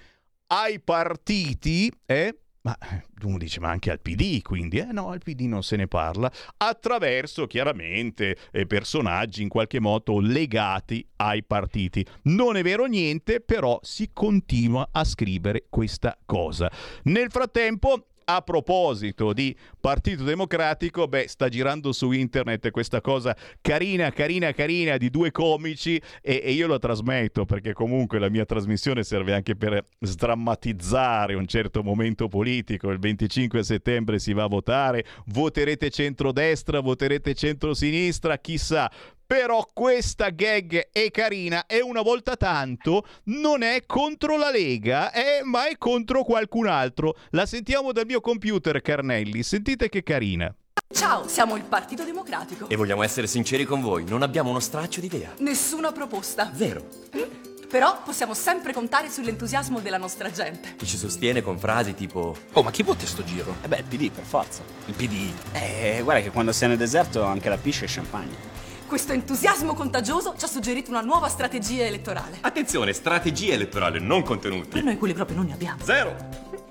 ai partiti, eh? Ma uno dice, ma anche al P D, quindi eh no, al P D non se ne parla, attraverso chiaramente eh, personaggi in qualche modo legati ai partiti. Non è vero niente, però si continua a scrivere questa cosa. Nel frattempo, a proposito di Partito Democratico, beh, sta girando su internet questa cosa carina, carina, carina di due comici, e, e io la trasmetto perché comunque la mia trasmissione serve anche per sdrammatizzare un certo momento politico. Il venticinque settembre si va a votare, voterete centrodestra, voterete centrosinistra, chissà. Però questa gag è carina, e una volta tanto non è contro la Lega, eh, ma è contro qualcun altro. La sentiamo dal mio computer, Carnelli. Sentite che carina. Ciao, siamo il Partito Democratico. E vogliamo essere sinceri con voi, non abbiamo uno straccio di idea. Nessuna proposta. Vero. Mm? Però possiamo sempre contare sull'entusiasmo della nostra gente. Chi ci sostiene con frasi tipo... Oh, ma chi vota sto giro? Eh beh, il P D, per forza. Il P D. Eh, guarda che quando sei nel deserto anche la piscia e champagne. Questo entusiasmo contagioso ci ha suggerito una nuova strategia elettorale. Attenzione, strategia elettorale, non contenuti. Per noi quelli proprio non ne abbiamo. Zero!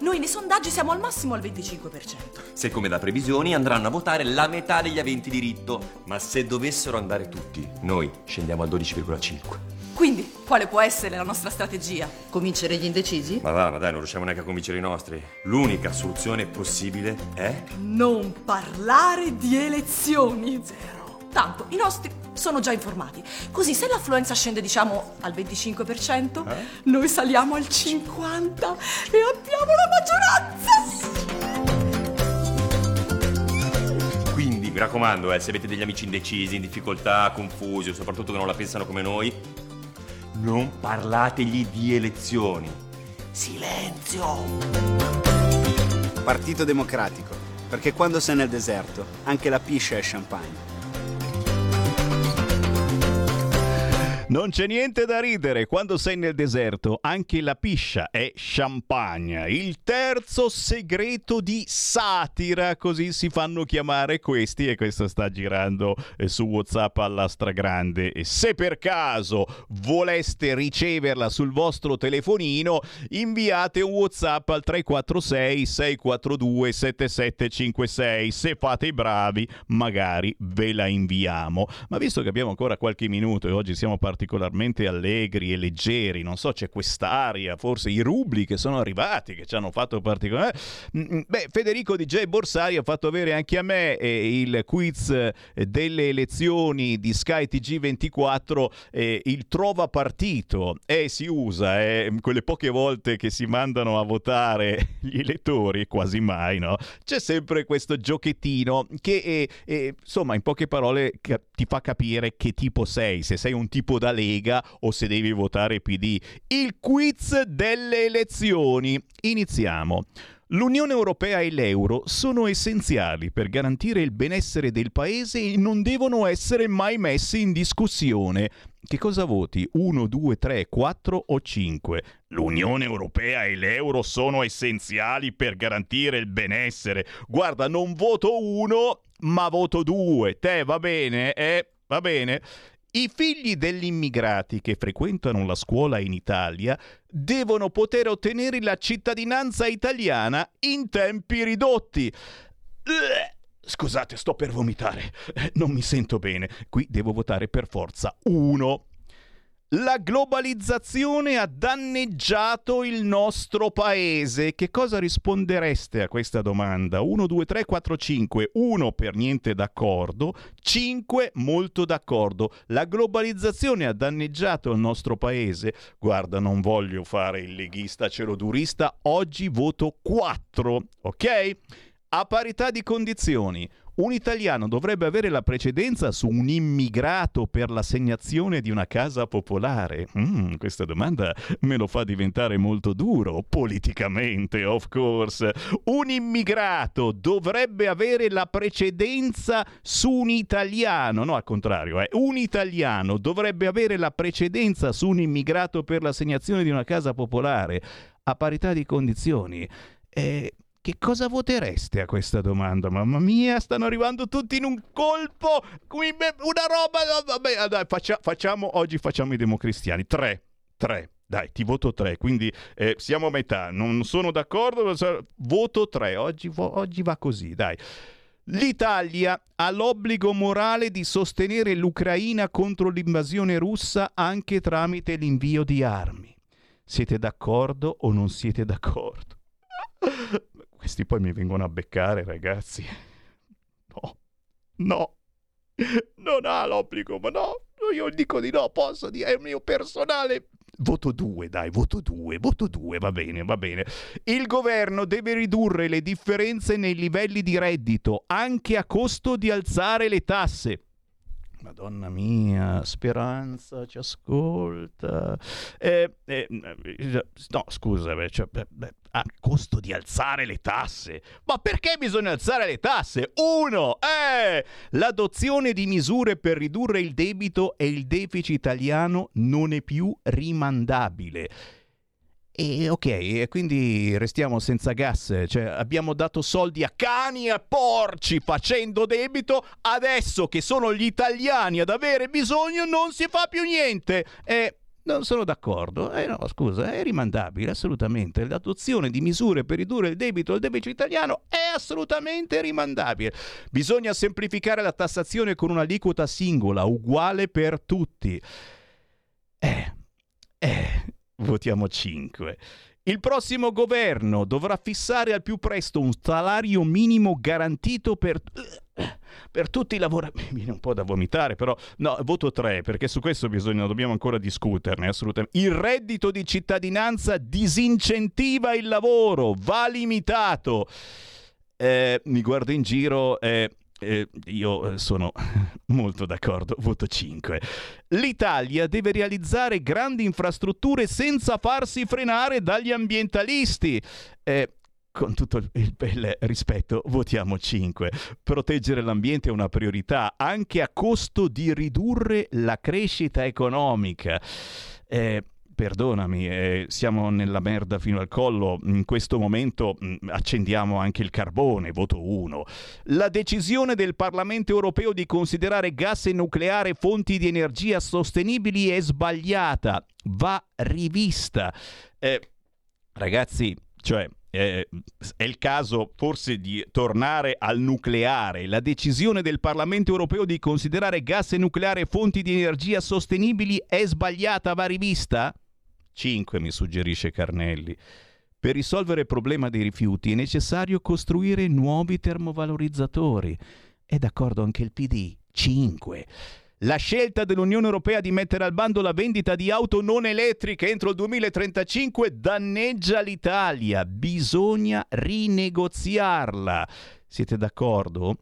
Noi nei sondaggi siamo al massimo al venticinque per cento. Se come da previsioni andranno a votare la metà degli aventi diritto, ma se dovessero andare tutti, noi scendiamo al dodici virgola cinque. Quindi, quale può essere la nostra strategia? Convincere gli indecisi? Ma va, ma dai, non riusciamo neanche a convincere i nostri. L'unica soluzione possibile è... Non parlare di elezioni. Zero. Tanto i nostri sono già informati, così se l'affluenza scende diciamo al venticinque per cento, eh? Noi saliamo al cinquanta per cento e abbiamo la maggioranza! Quindi mi raccomando, eh, se avete degli amici indecisi, in difficoltà, confusi o soprattutto che non la pensano come noi, non parlategli di elezioni. Silenzio! Partito Democratico, perché quando sei nel deserto anche la piscia è champagne. Non c'è niente da ridere, quando sei nel deserto anche la piscia è champagne. Il terzo segreto di satira, così si fanno chiamare questi, e questo sta girando eh, su WhatsApp alla stragrande. E se per caso voleste riceverla sul vostro telefonino, inviate un WhatsApp al tre quattro sei sei quattro due sette sette cinque sei. Se fate i bravi, magari ve la inviamo. Ma visto che abbiamo ancora qualche minuto e oggi siamo partiti particolarmente allegri e leggeri, non so, c'è quest'aria, forse i rubli che sono arrivati, che ci hanno fatto particolare. Beh, Federico D J Borsari ha fatto avere anche a me eh, il quiz eh, delle elezioni di Sky T G ventiquattro, eh, il trova partito, eh, si usa eh, quelle poche volte che si mandano a votare gli elettori, quasi mai, no? C'è sempre questo giochettino che eh, eh, insomma, in poche parole ca- ti fa capire che tipo sei, se sei un tipo da Lega o se devi votare P D. Il quiz delle elezioni. Iniziamo. L'Unione Europea e l'euro sono essenziali per garantire il benessere del paese e non devono essere mai messi in discussione. Che cosa voti? uno, due, tre, quattro o cinque? L'Unione Europea e l'euro sono essenziali per garantire il benessere. Guarda, non voto uno, ma voto due. Te va bene? Eh, va bene. I figli degli immigrati che frequentano la scuola in Italia devono poter ottenere la cittadinanza italiana in tempi ridotti. Scusate, sto per vomitare. Non mi sento bene. Qui devo votare per forza uno. La globalizzazione ha danneggiato il nostro paese. Che cosa rispondereste a questa domanda? uno, due, tre, quattro, cinque. uno per niente d'accordo, cinque molto d'accordo. La globalizzazione ha danneggiato il nostro paese? Guarda, non voglio fare il leghista celodurista, oggi voto quattro, ok? A parità di condizioni, un italiano dovrebbe avere la precedenza su un immigrato per l'assegnazione di una casa popolare? Mm, questa domanda me lo fa diventare molto duro, politicamente, of course. Un immigrato dovrebbe avere la precedenza su un italiano, no, al contrario, eh. Un italiano dovrebbe avere la precedenza su un immigrato per l'assegnazione di una casa popolare, a parità di condizioni. Eh... Che cosa votereste a questa domanda? Mamma mia, stanno arrivando tutti in un colpo! Una roba... Vabbè, dai, faccia, facciamo, oggi facciamo i democristiani. Tre, tre. Dai, ti voto tre, quindi eh, siamo a metà. Non sono d'accordo, voto tre. Oggi, oggi va così, dai. L'Italia ha l'obbligo morale di sostenere l'Ucraina contro l'invasione russa anche tramite l'invio di armi. Siete d'accordo o non siete d'accordo? Questi poi mi vengono a beccare, ragazzi. No, no, non ha l'obbligo, ma no, io dico di no, posso dire, è il mio personale. Voto due, dai, voto due, voto due, va bene, va bene. Il governo deve ridurre le differenze nei livelli di reddito, anche a costo di alzare le tasse. Madonna mia, Speranza ci ascolta. Eh, eh, no, scusa, beh, cioè, beh, beh, a costo di alzare le tasse. Ma perché bisogna alzare le tasse? Uno, eh, l'adozione di misure per ridurre il debito e il deficit italiano non è più rimandabile. E ok, quindi restiamo senza gas, cioè abbiamo dato soldi a cani e a porci facendo debito, adesso che sono gli italiani ad avere bisogno non si fa più niente. E non sono d'accordo, eh no, scusa, è rimandabile, assolutamente. L'adozione di misure per ridurre il debito al debito italiano è assolutamente rimandabile. Bisogna semplificare la tassazione con un'aliquota singola, uguale per tutti. Eh, eh... Votiamo cinque. Il prossimo governo dovrà fissare al più presto un salario minimo garantito per, per tutti i lavoratori. Mi viene un po' da vomitare, però no, voto tre, perché su questo bisogna, dobbiamo ancora discuterne, assolutamente. Il reddito di cittadinanza disincentiva il lavoro, va limitato. Eh, mi guardo in giro... Eh... Eh, io sono molto d'accordo, voto cinque. L'Italia deve realizzare grandi infrastrutture senza farsi frenare dagli ambientalisti. Eh, con tutto il bel rispetto, votiamo cinque. Proteggere l'ambiente è una priorità, anche a costo di ridurre la crescita economica. Eh, Perdonami, eh, siamo nella merda fino al collo, in questo momento mh, accendiamo anche il carbone, voto uno. La decisione del Parlamento europeo di considerare gas e nucleare fonti di energia sostenibili è sbagliata, va rivista. Eh, ragazzi, cioè... Eh, è il caso forse di tornare al nucleare. La decisione del Parlamento europeo di considerare gas e nucleare fonti di energia sostenibili è sbagliata, va rivista? cinque, mi suggerisce Carnelli. Per risolvere il problema dei rifiuti è necessario costruire nuovi termovalorizzatori. È d'accordo anche il P D. cinque. La scelta dell'Unione Europea di mettere al bando la vendita di auto non elettriche entro il duemilatrentacinque danneggia l'Italia. Bisogna rinegoziarla. Siete d'accordo?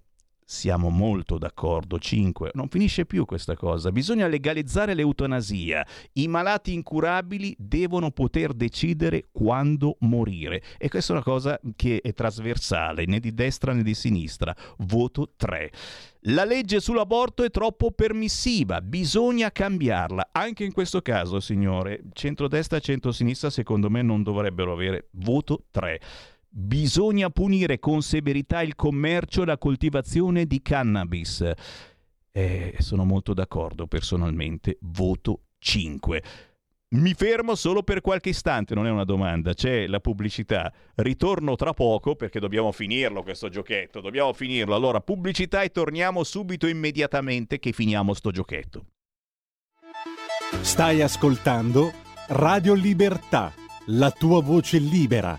Siamo molto d'accordo. cinque. Non finisce più questa cosa. Bisogna legalizzare l'eutanasia. I malati incurabili devono poter decidere quando morire. E questa è una cosa che è trasversale, né di destra né di sinistra. Voto tre. La legge sull'aborto è troppo permissiva, bisogna cambiarla. Anche in questo caso, signore, centrodestra e centrosinistra secondo me non dovrebbero avere voto tre. Bisogna punire con severità il commercio e la coltivazione di cannabis. Eh, sono molto d'accordo personalmente, voto cinque. Mi fermo solo per qualche istante, non è una domanda, c'è la pubblicità. Ritorno tra poco perché dobbiamo finirlo questo giochetto, dobbiamo finirlo. Allora, pubblicità e torniamo subito immediatamente che finiamo sto giochetto. Stai ascoltando Radio Libertà, la tua voce libera,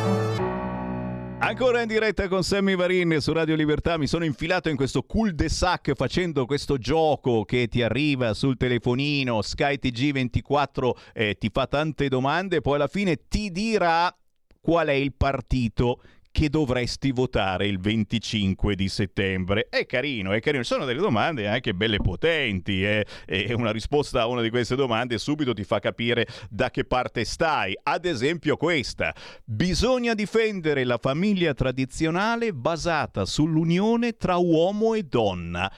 Ancora in diretta con Sammy Varin su Radio Libertà. Mi sono infilato in questo cul-de-sac facendo questo gioco che ti arriva sul telefonino. Sky T G ventiquattro eh, ti fa tante domande, poi alla fine ti dirà qual è il partito che dovresti votare il venticinque di settembre. È carino, è carino. Sono delle domande anche belle potenti eh? E una risposta a una di queste domande subito ti fa capire da che parte stai. Ad esempio questa: bisogna difendere la famiglia tradizionale basata sull'unione tra uomo e donna.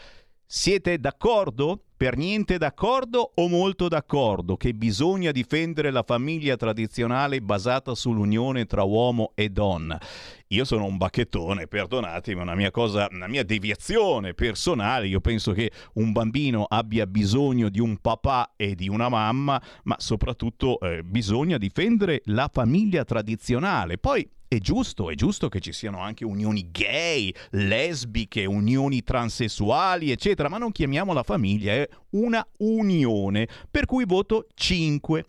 Siete d'accordo? Per niente d'accordo o molto d'accordo che bisogna difendere la famiglia tradizionale basata sull'unione tra uomo e donna? Io sono un bacchettone, perdonatemi, una mia cosa, una mia deviazione personale. Io penso che un bambino abbia bisogno di un papà e di una mamma, ma soprattutto eh, bisogna difendere la famiglia tradizionale. Poi è giusto, è giusto che ci siano anche unioni gay, lesbiche, unioni transessuali, eccetera, ma non chiamiamola famiglia, è una unione, per cui voto cinque.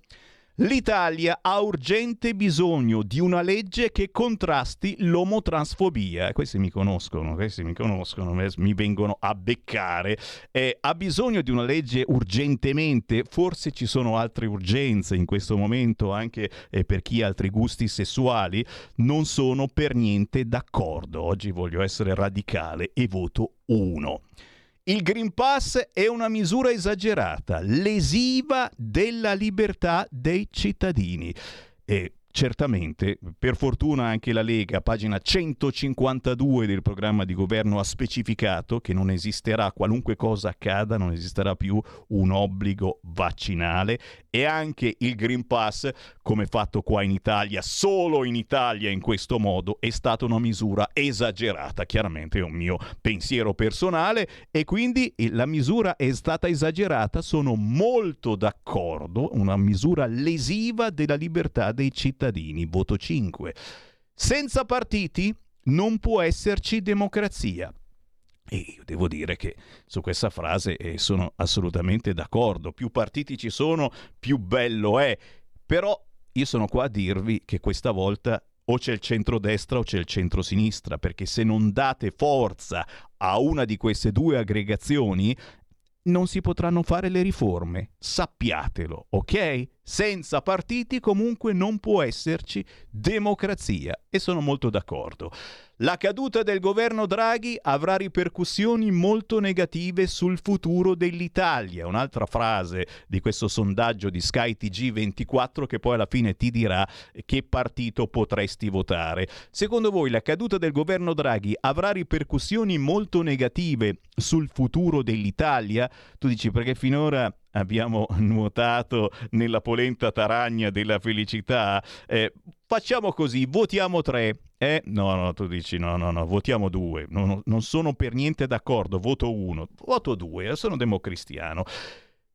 L'Italia ha urgente bisogno di una legge che contrasti l'omotransfobia. Questi mi conoscono, questi mi conoscono, mi vengono a beccare. Eh, ha bisogno di una legge urgentemente, forse ci sono altre urgenze in questo momento anche eh, per chi ha altri gusti sessuali. Non sono per niente d'accordo. Oggi voglio essere radicale e voto uno. Il Green Pass è una misura esagerata, lesiva della libertà dei cittadini. E certamente, per fortuna anche la Lega, pagina centocinquantadue del programma di governo, ha specificato che non esisterà, qualunque cosa accada, non esisterà più un obbligo vaccinale, e anche il Green Pass, come fatto qua in Italia, solo in Italia in questo modo, è stata una misura esagerata. Chiaramente è un mio pensiero personale e quindi la misura è stata esagerata, sono molto d'accordo, una misura lesiva della libertà dei cittadini, voto cinque. Senza partiti non può esserci democrazia. E io devo dire che su questa frase eh, sono assolutamente d'accordo. Più partiti ci sono, più bello è. Però io sono qua a dirvi che questa volta o c'è il centrodestra o c'è il centrosinistra, perché se non date forza a una di queste due aggregazioni non si potranno fare le riforme. Sappiatelo, ok? Senza partiti comunque non può esserci democrazia, e sono molto d'accordo. La caduta del governo Draghi avrà ripercussioni molto negative sul futuro dell'Italia. Un'altra frase di questo sondaggio di Sky T G ventiquattro che poi alla fine ti dirà che partito potresti votare. Secondo voi la caduta del governo Draghi avrà ripercussioni molto negative sul futuro dell'Italia? Tu dici perché finora abbiamo nuotato nella polenta taragna della felicità. Eh, facciamo così, votiamo tre. Eh, no, no, tu dici no, no, no, votiamo due. No, no, non sono per niente d'accordo, voto uno, voto due, sono democristiano.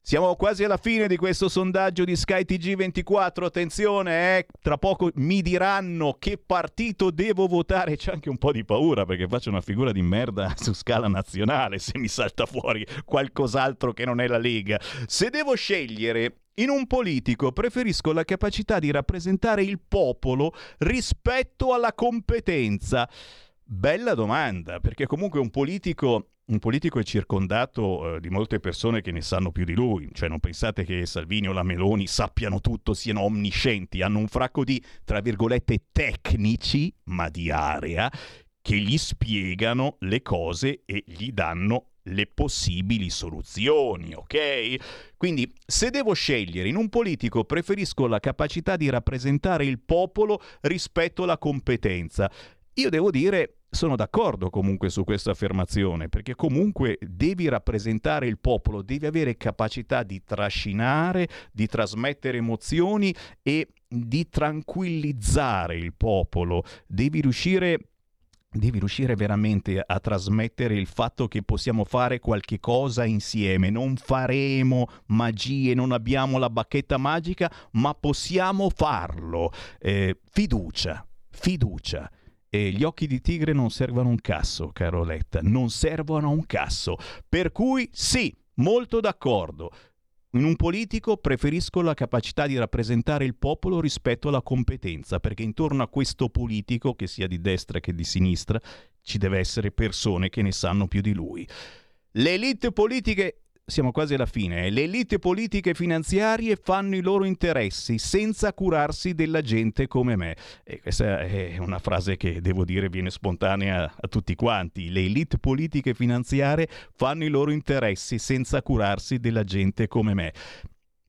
Siamo quasi alla fine di questo sondaggio di Sky T G ventiquattro, attenzione, eh, tra poco mi diranno che partito devo votare. C'è anche un po' di paura perché faccio una figura di merda su scala nazionale se mi salta fuori qualcos'altro che non è la Lega. Se devo scegliere in un politico, preferisco la capacità di rappresentare il popolo rispetto alla competenza. Bella domanda, perché comunque un politico... Un politico è circondato eh, di molte persone che ne sanno più di lui, cioè non pensate che Salvini o la Meloni sappiano tutto, siano omniscienti, hanno un fracco di, tra virgolette, tecnici, ma di area, che gli spiegano le cose e gli danno le possibili soluzioni, ok? Quindi, se devo scegliere in un politico, preferisco la capacità di rappresentare il popolo rispetto alla competenza. Io devo dire, sono d'accordo comunque su questa affermazione, perché comunque devi rappresentare il popolo, devi avere capacità di trascinare, di trasmettere emozioni e di tranquillizzare il popolo. Devi riuscire... Devi riuscire veramente a trasmettere il fatto che possiamo fare qualche cosa insieme, non faremo magie, non abbiamo la bacchetta magica, ma possiamo farlo. Eh, fiducia, fiducia. E gli occhi di tigre non servono un cazzo, caro Letta, non servono un cazzo. Per cui sì, molto d'accordo. In un politico preferisco la capacità di rappresentare il popolo rispetto alla competenza, perché intorno a questo politico, che sia di destra che di sinistra, ci deve essere persone che ne sanno più di lui. Le elite politiche, siamo quasi alla fine, eh? Le elite politiche e finanziarie fanno i loro interessi senza curarsi della gente come me. E questa è una frase che, devo dire, viene spontanea a tutti quanti. Le elite politiche e finanziarie fanno i loro interessi senza curarsi della gente come me.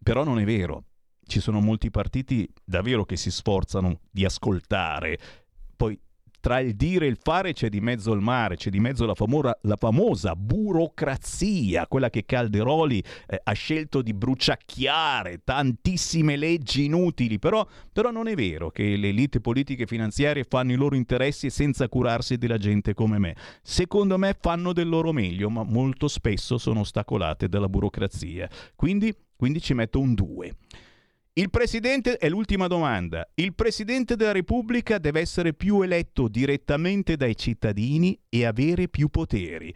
Però non è vero. Ci sono molti partiti davvero che si sforzano di ascoltare. Poi tra il dire e il fare c'è di mezzo il mare, c'è di mezzo la, famora, la famosa burocrazia, quella che Calderoli eh, ha scelto di bruciacchiare, tantissime leggi inutili. Però, però non è vero che le elite politiche e finanziarie fanno i loro interessi senza curarsi della gente come me. Secondo me fanno del loro meglio, ma molto spesso sono ostacolate dalla burocrazia. Quindi, quindi ci metto un due. Il Presidente, è l'ultima domanda, il Presidente della Repubblica deve essere più eletto direttamente dai cittadini e avere più poteri.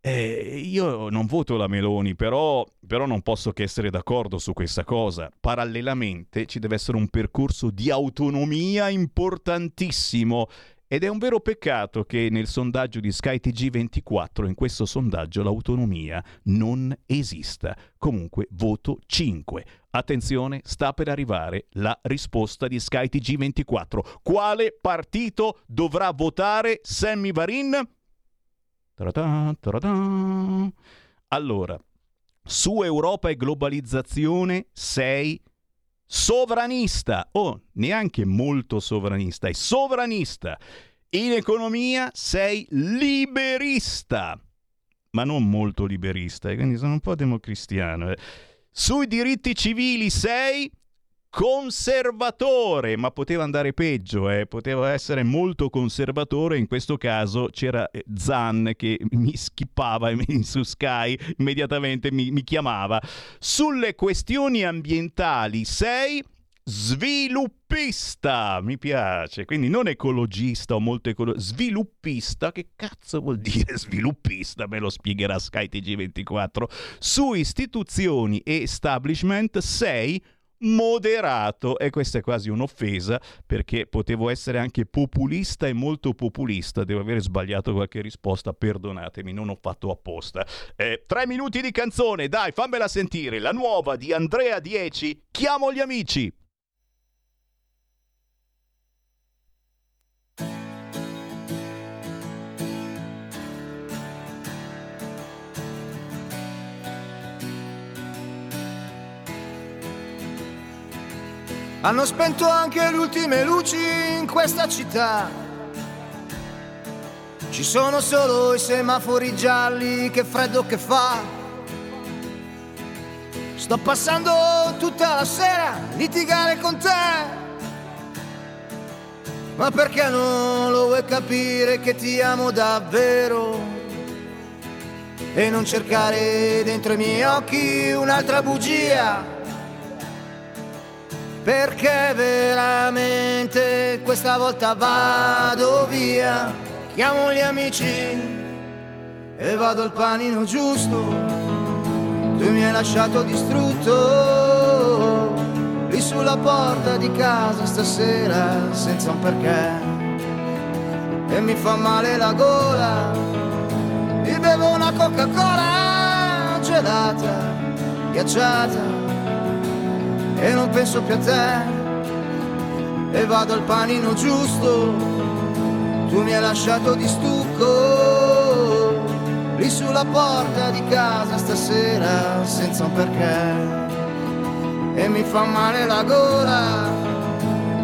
Eh, io non voto la Meloni, però, però non posso che essere d'accordo su questa cosa. Parallelamente ci deve essere un percorso di autonomia importantissimo. Ed è un vero peccato che nel sondaggio di Sky T G ventiquattro, in questo sondaggio, l'autonomia non esista. Comunque, voto cinque. Attenzione, sta per arrivare la risposta di Sky T G ventiquattro. Quale partito dovrà votare Sammy Varin? Ta-da, ta-da. Allora, su Europa e globalizzazione sei sovranista, o oh, neanche molto sovranista, è sovranista. In economia sei liberista, ma non molto liberista, quindi sono un po' democristiano. Sui diritti civili sei conservatore, ma poteva andare peggio, eh? Poteva essere molto conservatore. In questo caso c'era Zan che mi schippava su Sky, immediatamente mi, mi chiamava. Sulle questioni ambientali sei sviluppista, mi piace, quindi non ecologista o molto ecologista, sviluppista. Che cazzo vuol dire sviluppista? Me lo spiegherà Sky T G ventiquattro. Su istituzioni e establishment sei moderato, e questa è quasi un'offesa, perché potevo essere anche populista e molto populista. Devo avere sbagliato qualche risposta, perdonatemi, non ho fatto apposta. Eh, tre minuti di canzone, dai, fammela sentire, la nuova di Andrea Dieci, Chiamo gli amici. Hanno spento anche le ultime luci in questa città. Ci sono solo i semafori gialli, che freddo che fa. Sto passando tutta la sera a litigare con te. Ma perché non lo vuoi capire che ti amo davvero? E non cercare dentro i miei occhi un'altra bugia. Perché veramente questa volta vado via, chiamo gli amici e vado al panino giusto. Tu mi hai lasciato distrutto lì sulla porta di casa stasera senza un perché. E mi fa male la gola, mi bevo una Coca-Cola gelata, ghiacciata. E non penso più a te, e vado al panino giusto. tu mi hai lasciato di stucco lì sulla porta di casa stasera senza un perché, e mi fa male la gola,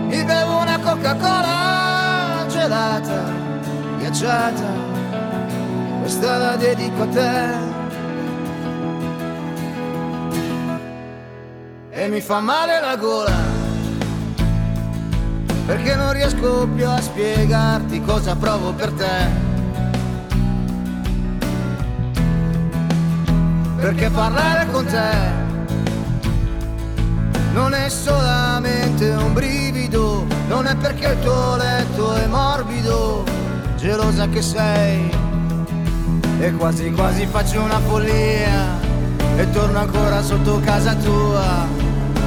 mi bevo una Coca-Cola gelata, ghiacciata, questa la dedico a te. E mi fa male la gola, perché non riesco più a spiegarti cosa provo per te. Perché parlare con te non è solamente un brivido, non è perché il tuo letto è morbido, gelosa che sei, e quasi quasi faccio una follia e torno ancora sotto casa tua.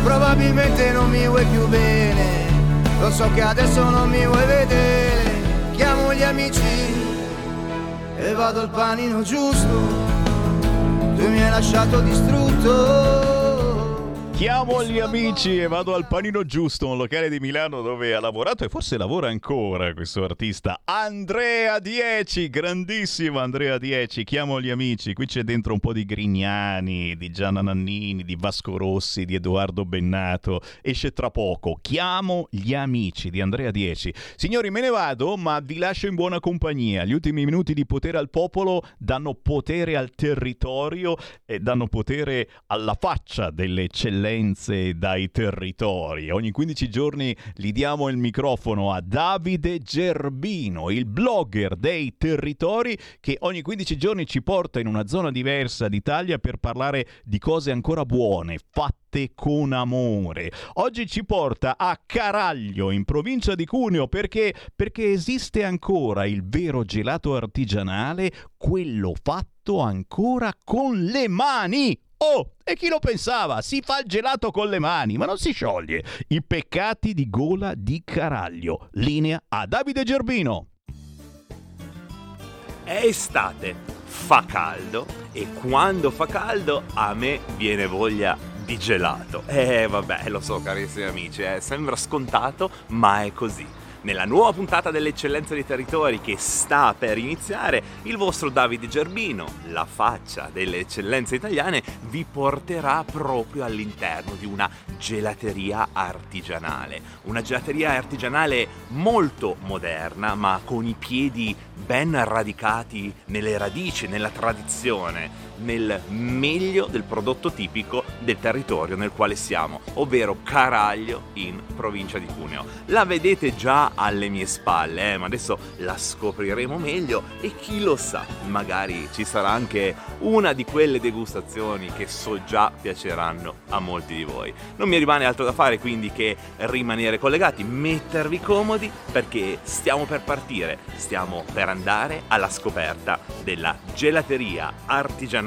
Probabilmente non mi vuoi più bene, lo so che adesso non mi vuoi vedere. Chiamo gli amici e vado al panino giusto, tu mi hai lasciato distrutto. Chiamo gli amici e vado al panino giusto, un locale di Milano dove ha lavorato e forse lavora ancora questo artista Andrea Dieci, grandissimo Andrea Dieci. Chiamo gli amici, qui c'è dentro un po' di Grignani, di Gianna Nannini, di Vasco Rossi, di Edoardo Bennato. Esce tra poco Chiamo gli amici di Andrea Dieci. Signori, me ne vado, ma vi lascio in buona compagnia. Gli ultimi minuti di Potere al Popolo danno potere al territorio e danno potere alla faccia delle eccellenze dai territori. Ogni quindici giorni gli diamo il microfono a Davide Gerbino, il blogger dei territori, che ogni quindici giorni ci porta in una zona diversa d'Italia per parlare di cose ancora buone, fatte con amore. Oggi ci porta a Caraglio, in provincia di Cuneo, perché perché esiste ancora il vero gelato artigianale, quello fatto ancora con le mani. Oh, e chi lo pensava? Si fa il gelato con le mani, ma non si scioglie. I peccati di gola di Caraglio. Linea a Davide Gerbino. È estate, fa caldo, e quando fa caldo a me viene voglia di gelato. Eh vabbè, lo so carissimi amici, eh, sembra scontato, ma è così. Nella nuova puntata dell'Eccellenza dei Territori che sta per iniziare, il vostro Davide Gerbino, la faccia delle eccellenze italiane, vi porterà proprio all'interno di una gelateria artigianale. Una gelateria artigianale molto moderna, ma con i piedi ben radicati nelle radici, nella tradizione, nel meglio del prodotto tipico del territorio nel quale siamo, ovvero Caraglio in provincia di Cuneo. La vedete già alle mie spalle, eh, ma adesso la scopriremo meglio e chi lo sa, magari ci sarà anche una di quelle degustazioni che so già piaceranno a molti di voi. Non mi rimane altro da fare quindi che rimanere collegati, mettervi comodi, perché stiamo per partire, stiamo per andare alla scoperta della gelateria artigianale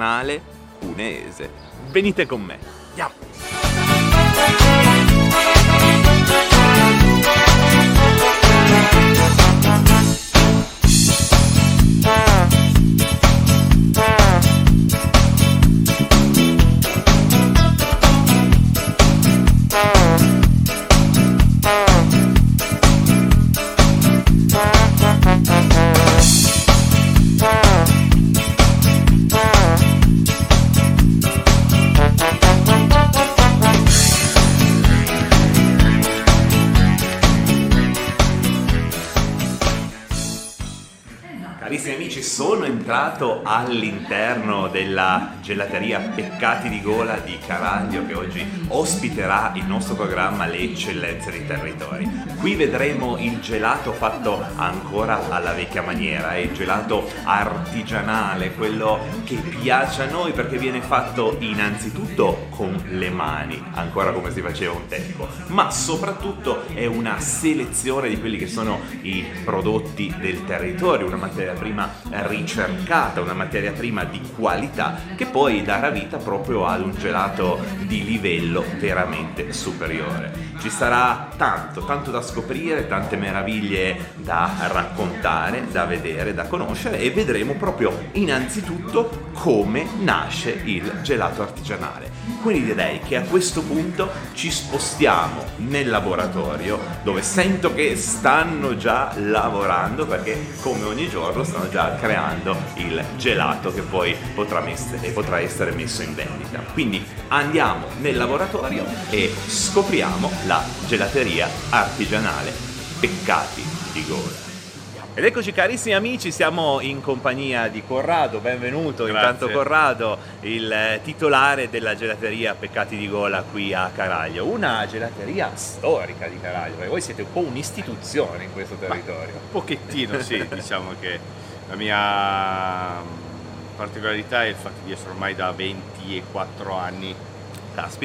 cuneese. Venite con me, andiamo! Sono entrato all'interno della gelateria Peccati di Gola di Caraglio, che oggi ospiterà il nostro programma Le Eccellenze dei Territori. Qui vedremo il gelato fatto ancora alla vecchia maniera, il gelato artigianale, quello che piace a noi perché viene fatto innanzitutto con le mani, ancora come si faceva un tempo, ma soprattutto è una selezione di quelli che sono i prodotti del territorio, una materia prima ricercata, una materia prima di qualità che poi darà vita proprio ad un gelato di livello veramente superiore. Ci sarà tanto, tanto da scoprire, tante meraviglie da raccontare, da vedere, da conoscere, e vedremo proprio innanzitutto come nasce il gelato artigianale. Quindi direi che a questo punto ci spostiamo nel laboratorio, dove sento che stanno già lavorando, perché come ogni giorno stanno già creando il gelato che poi potrà, messe, potrà essere messo in vendita. Quindi andiamo nel laboratorio e scopriamo la gelateria artigianale Peccati di Gola. Ed eccoci carissimi amici, siamo in compagnia di Corrado, benvenuto. Grazie. Intanto Corrado, il titolare della gelateria Peccati di Gola qui a Caraglio, una gelateria storica di Caraglio, perché voi siete un po' un'istituzione in questo territorio. Ma, un pochettino sì, diciamo che la mia particolarità è il fatto di essere ormai da ventiquattro anni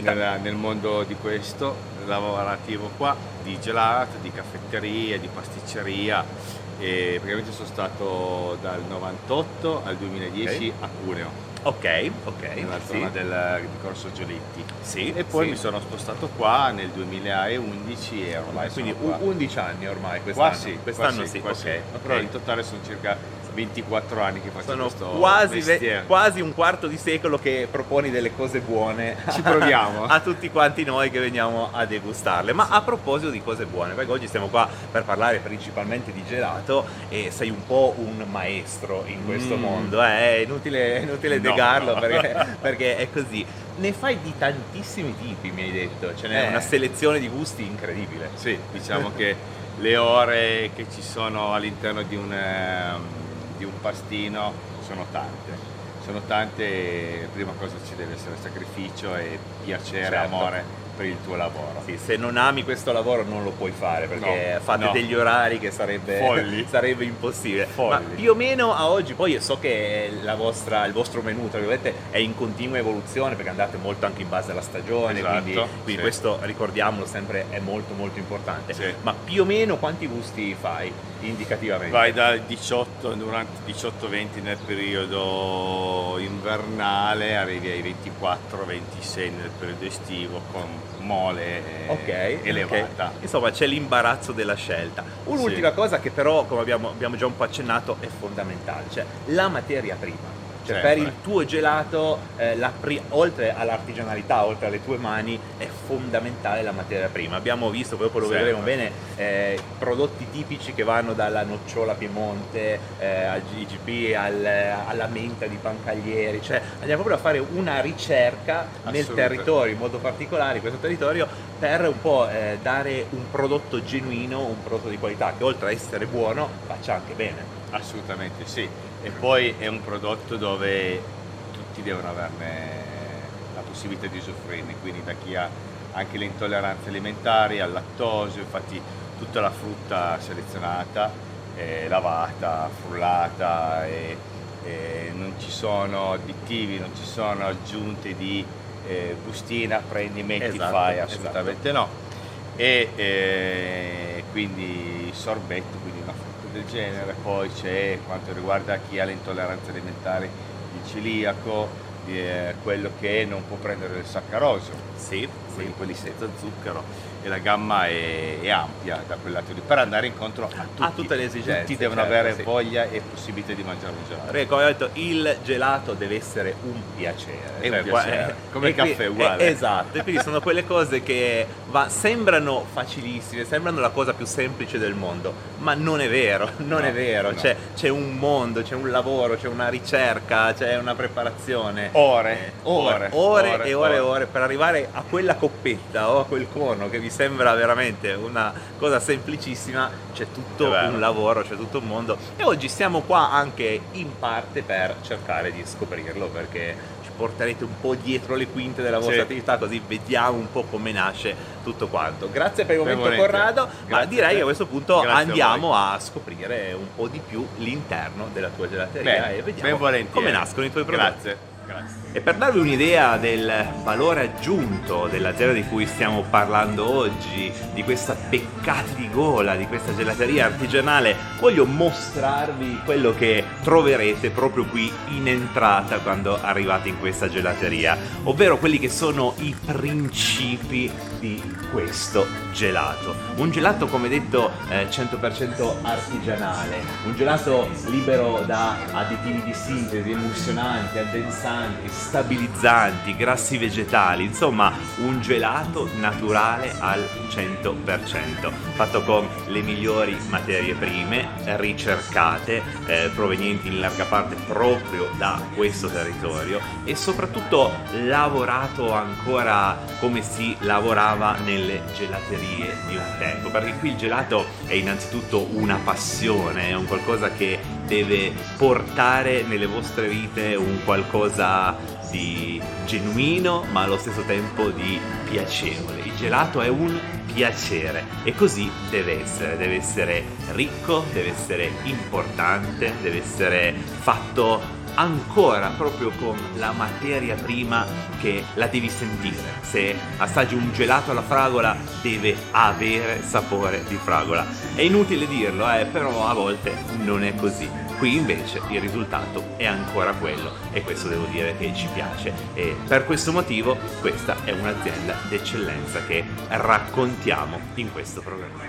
nel, nel mondo di questo, lavorativo qua, di gelato, di caffetteria, di pasticceria. E praticamente sono stato dal novantotto al duemiladieci, okay, a Cuneo, ok, ok, nella zona, sì, del, di Corso Giolitti, sì, e poi sì, mi sono spostato qua nel duemilaundici e ormai quindi sono qua. undici anni ormai quest'anno, qua sì, quest'anno qua sì, qua sì, qua okay, sì. Okay. Però in totale sono circa ventiquattro anni che faccio sono questo quasi, ve- quasi un quarto di secolo che proponi delle cose buone. Ci proviamo a tutti quanti noi che veniamo a degustarle. Ma a proposito di cose buone, perché oggi stiamo qua per parlare principalmente di gelato e sei un po' un maestro in questo mm. mondo, eh? È inutile, è inutile no, negarlo no. Perché, perché è così. Ne fai di tantissimi tipi, mi hai detto, ce n'è eh. una selezione di gusti incredibile. Sì, diciamo che le ore che ci sono all'interno di un di un pastino sono tante, sono tante. Prima cosa ci deve essere sacrificio e piacere, certo, amore per il tuo lavoro. Sì, se non ami questo lavoro non lo puoi fare, perché no, fate no. degli orari che sarebbe, sarebbe impossibile. Folli. Ma più o meno a oggi, poi so che la vostra, il vostro menù tra virgolette è in continua evoluzione, perché andate molto anche in base alla stagione, esatto, quindi, quindi sì, questo ricordiamolo sempre, è molto molto importante. Sì. Ma più o meno quanti gusti fai indicativamente? Vai dal diciotto, durante diciotto venti nel periodo invernale, arrivi ai ventiquattro ventisei nel periodo estivo, con mole okay, elevata. Okay. Insomma c'è l'imbarazzo della scelta. Un'ultima sì. cosa che però, come abbiamo, abbiamo già un po' accennato, è fondamentale, cioè la materia prima. Cioè sempre. Per il tuo gelato, eh, la pri- oltre all'artigianalità, oltre alle tue mani, è fondamentale la materia prima. Abbiamo visto, poi lo vedremo bene, eh, prodotti tipici che vanno dalla nocciola Piemonte, eh, al G G P, al, alla menta di Pancaglieri. Cioè andiamo proprio a fare una ricerca nel territorio, in modo particolare in questo territorio, per un po' eh, dare un prodotto genuino, un prodotto di qualità, che oltre a essere buono faccia anche bene. Assolutamente sì, e poi è un prodotto dove tutti devono averne la possibilità di usufruirne, quindi da chi ha anche le intolleranze alimentari al lattosio, infatti tutta la frutta selezionata, eh, lavata, frullata, e, e non ci sono additivi, non ci sono aggiunte di eh, bustina, prendi, metti, esatto, fai, assolutamente esatto. no. E eh, quindi sorbetto, quindi una frutta del genere. Poi c'è, quanto riguarda chi ha le intolleranze alimentari, il celiaco, eh, quello che non può prendere il saccarosio, sì, quindi sì, quelli senza zucchero, e la gamma è, è ampia da quel lato lì, per andare incontro a, tutti, a tutte le esigenze. Tutti devono certo, avere sì. voglia e possibilità di mangiare un gelato. Perché come ho detto, il gelato deve essere un piacere, è cioè, un piacere. È, come il qui, caffè uguale. È, esatto, e quindi sono quelle cose che va, sembrano facilissime, sembrano la cosa più semplice del mondo, ma non è vero, non no, è vero, no. c'è, c'è un mondo, c'è un lavoro, c'è una ricerca, c'è una preparazione. Ore, eh, ore, ore, ore, ore e ore e ore, ore per arrivare a quella coppetta o a quel cono che vi sembra veramente una cosa semplicissima. C'è tutto un lavoro, c'è tutto un mondo, e oggi siamo qua anche in parte per cercare di scoprirlo, perché ci porterete un po' dietro le quinte della vostra sì. attività, così vediamo un po' come nasce tutto quanto. Grazie per il momento Benvolente. Corrado, Grazie ma direi che a questo punto Grazie andiamo a, a scoprire un po' di più l'interno della tua gelateria. Bene. E vediamo Benvolente. Come nascono i tuoi prodotti. Grazie. Grazie. E per darvi un'idea del valore aggiunto dell'azienda di cui stiamo parlando oggi, di questa peccati di gola, di questa gelateria artigianale, voglio mostrarvi quello che troverete proprio qui in entrata quando arrivate in questa gelateria, ovvero quelli che sono i principi di questo gelato. Un gelato, come detto, eh, cento per cento artigianale, un gelato libero da additivi di sintesi, emulsionanti, addensanti, stabilizzanti, grassi vegetali, insomma un gelato naturale al cento per cento, fatto con le migliori materie prime ricercate, eh, provenienti in larga parte proprio da questo territorio, e soprattutto lavorato ancora come si lavorava nelle gelaterie di un tempo, perché qui il gelato è innanzitutto una passione, è un qualcosa che deve portare nelle vostre vite un qualcosa di genuino ma allo stesso tempo di piacevole. Il gelato è un piacere e così deve essere, deve essere ricco, deve essere importante, deve essere fatto ancora proprio con la materia prima che la devi sentire. Se assaggi un gelato alla fragola deve avere sapore di fragola. È inutile dirlo, eh, però a volte non è così. Qui invece il risultato è ancora quello e questo devo dire che ci piace, e per questo motivo questa è un'azienda d'eccellenza che raccontiamo in questo programma.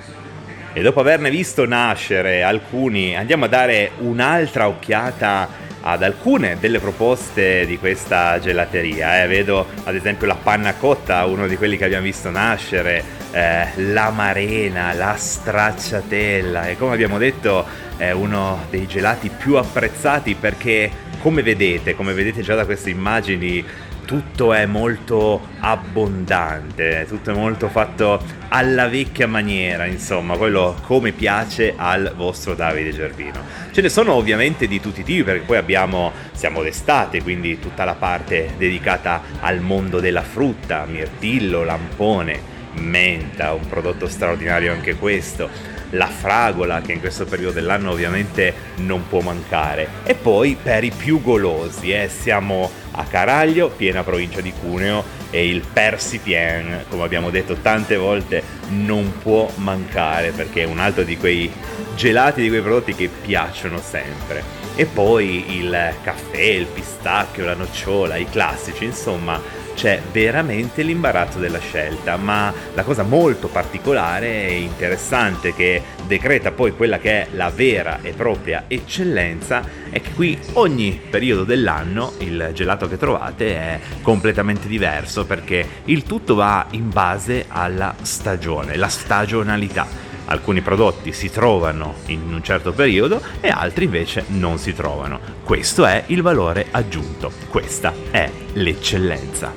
E dopo averne visto nascere alcuni, andiamo a dare un'altra occhiata ad alcune delle proposte di questa gelateria. Eh, vedo ad esempio la panna cotta, uno di quelli che abbiamo visto nascere, eh, l'amarena, la stracciatella, e come abbiamo detto è uno dei gelati più apprezzati perché, come vedete, come vedete già da queste immagini, tutto è molto abbondante, tutto è molto fatto alla vecchia maniera, insomma, quello come piace al vostro Davide Gervino. Ce ne sono ovviamente di tutti i tipi, perché poi abbiamo, siamo d'estate, quindi tutta la parte dedicata al mondo della frutta, mirtillo, lampone, menta, un prodotto straordinario anche questo, la fragola che in questo periodo dell'anno ovviamente non può mancare, e poi per i più golosi eh, siamo a Caraglio, piena provincia di Cuneo, e il persipien, come abbiamo detto tante volte, non può mancare perché è un altro di quei gelati, di quei prodotti che piacciono sempre, e poi il caffè, il pistacchio, la nocciola, i classici, insomma c'è veramente l'imbarazzo della scelta. Ma la cosa molto particolare e interessante che decreta poi quella che è la vera e propria eccellenza è che qui ogni periodo dell'anno il gelato che trovate è completamente diverso, perché il tutto va in base alla stagione, la stagionalità. Alcuni prodotti si trovano in un certo periodo e altri invece non si trovano. Questo è il valore aggiunto, questa è l'eccellenza.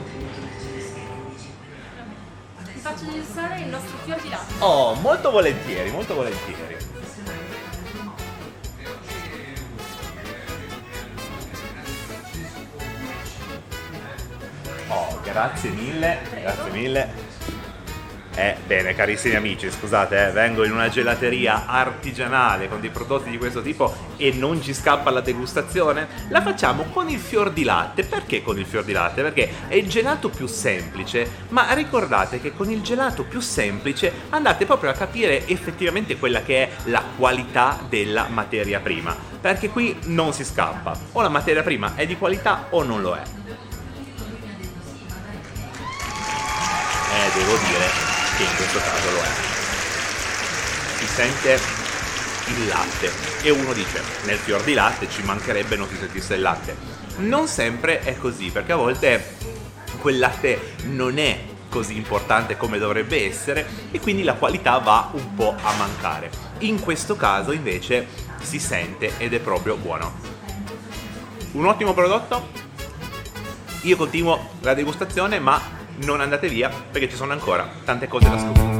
Ti faccio degustare il nostro fior di latte. Oh, molto volentieri, molto volentieri. Oh, grazie mille, grazie mille. Eh, bene, carissimi amici, scusate, eh, vengo in una gelateria artigianale con dei prodotti di questo tipo e non ci scappa la degustazione? La facciamo con il fior di latte. Perché con il fior di latte? Perché è il gelato più semplice, ma ricordate che con il gelato più semplice andate proprio a capire effettivamente quella che è la qualità della materia prima, perché qui non si scappa, o la materia prima è di qualità o non lo è. Eh, devo dire che in questo caso lo è. Si sente il latte e uno dice nel fior di latte ci mancherebbe non si sentisse il latte. Non sempre è così, perché a volte quel latte non è così importante come dovrebbe essere e quindi la qualità va un po' a mancare. In questo caso invece si sente ed è proprio buono. Un ottimo prodotto. Io continuo la degustazione, ma non andate via perché ci sono ancora tante cose da scoprire.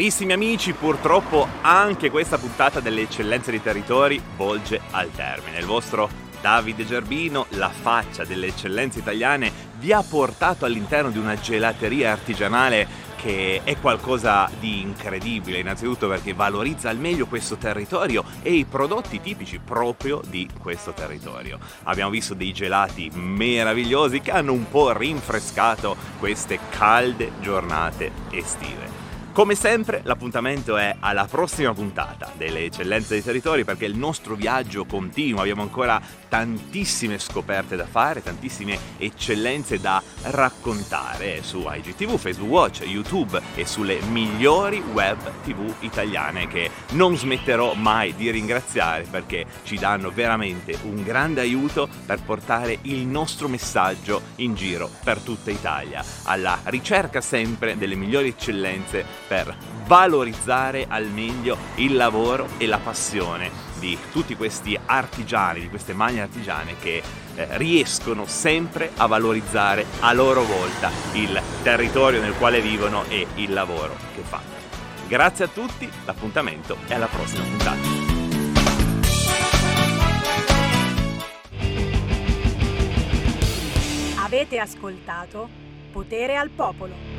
Carissimi amici, purtroppo anche questa puntata delle eccellenze dei territori volge al termine. Il vostro Davide Gerbino, la faccia delle eccellenze italiane, vi ha portato all'interno di una gelateria artigianale che è qualcosa di incredibile, innanzitutto perché valorizza al meglio questo territorio e i prodotti tipici proprio di questo territorio. Abbiamo visto dei gelati meravigliosi che hanno un po' rinfrescato queste calde giornate estive. Come sempre l'appuntamento è alla prossima puntata delle Eccellenze dei Territori, perché il nostro viaggio continua, abbiamo ancora tantissime scoperte da fare, tantissime eccellenze da raccontare su I G T V, Facebook Watch, YouTube e sulle migliori web tivù italiane che non smetterò mai di ringraziare, perché ci danno veramente un grande aiuto per portare il nostro messaggio in giro per tutta Italia, alla ricerca sempre delle migliori eccellenze per valorizzare al meglio il lavoro e la passione di tutti questi artigiani, di queste mani artigiane che eh, riescono sempre a valorizzare a loro volta il territorio nel quale vivono e il lavoro che fanno. Grazie a tutti, l'appuntamento è alla prossima puntata. Avete ascoltato Potere al Popolo.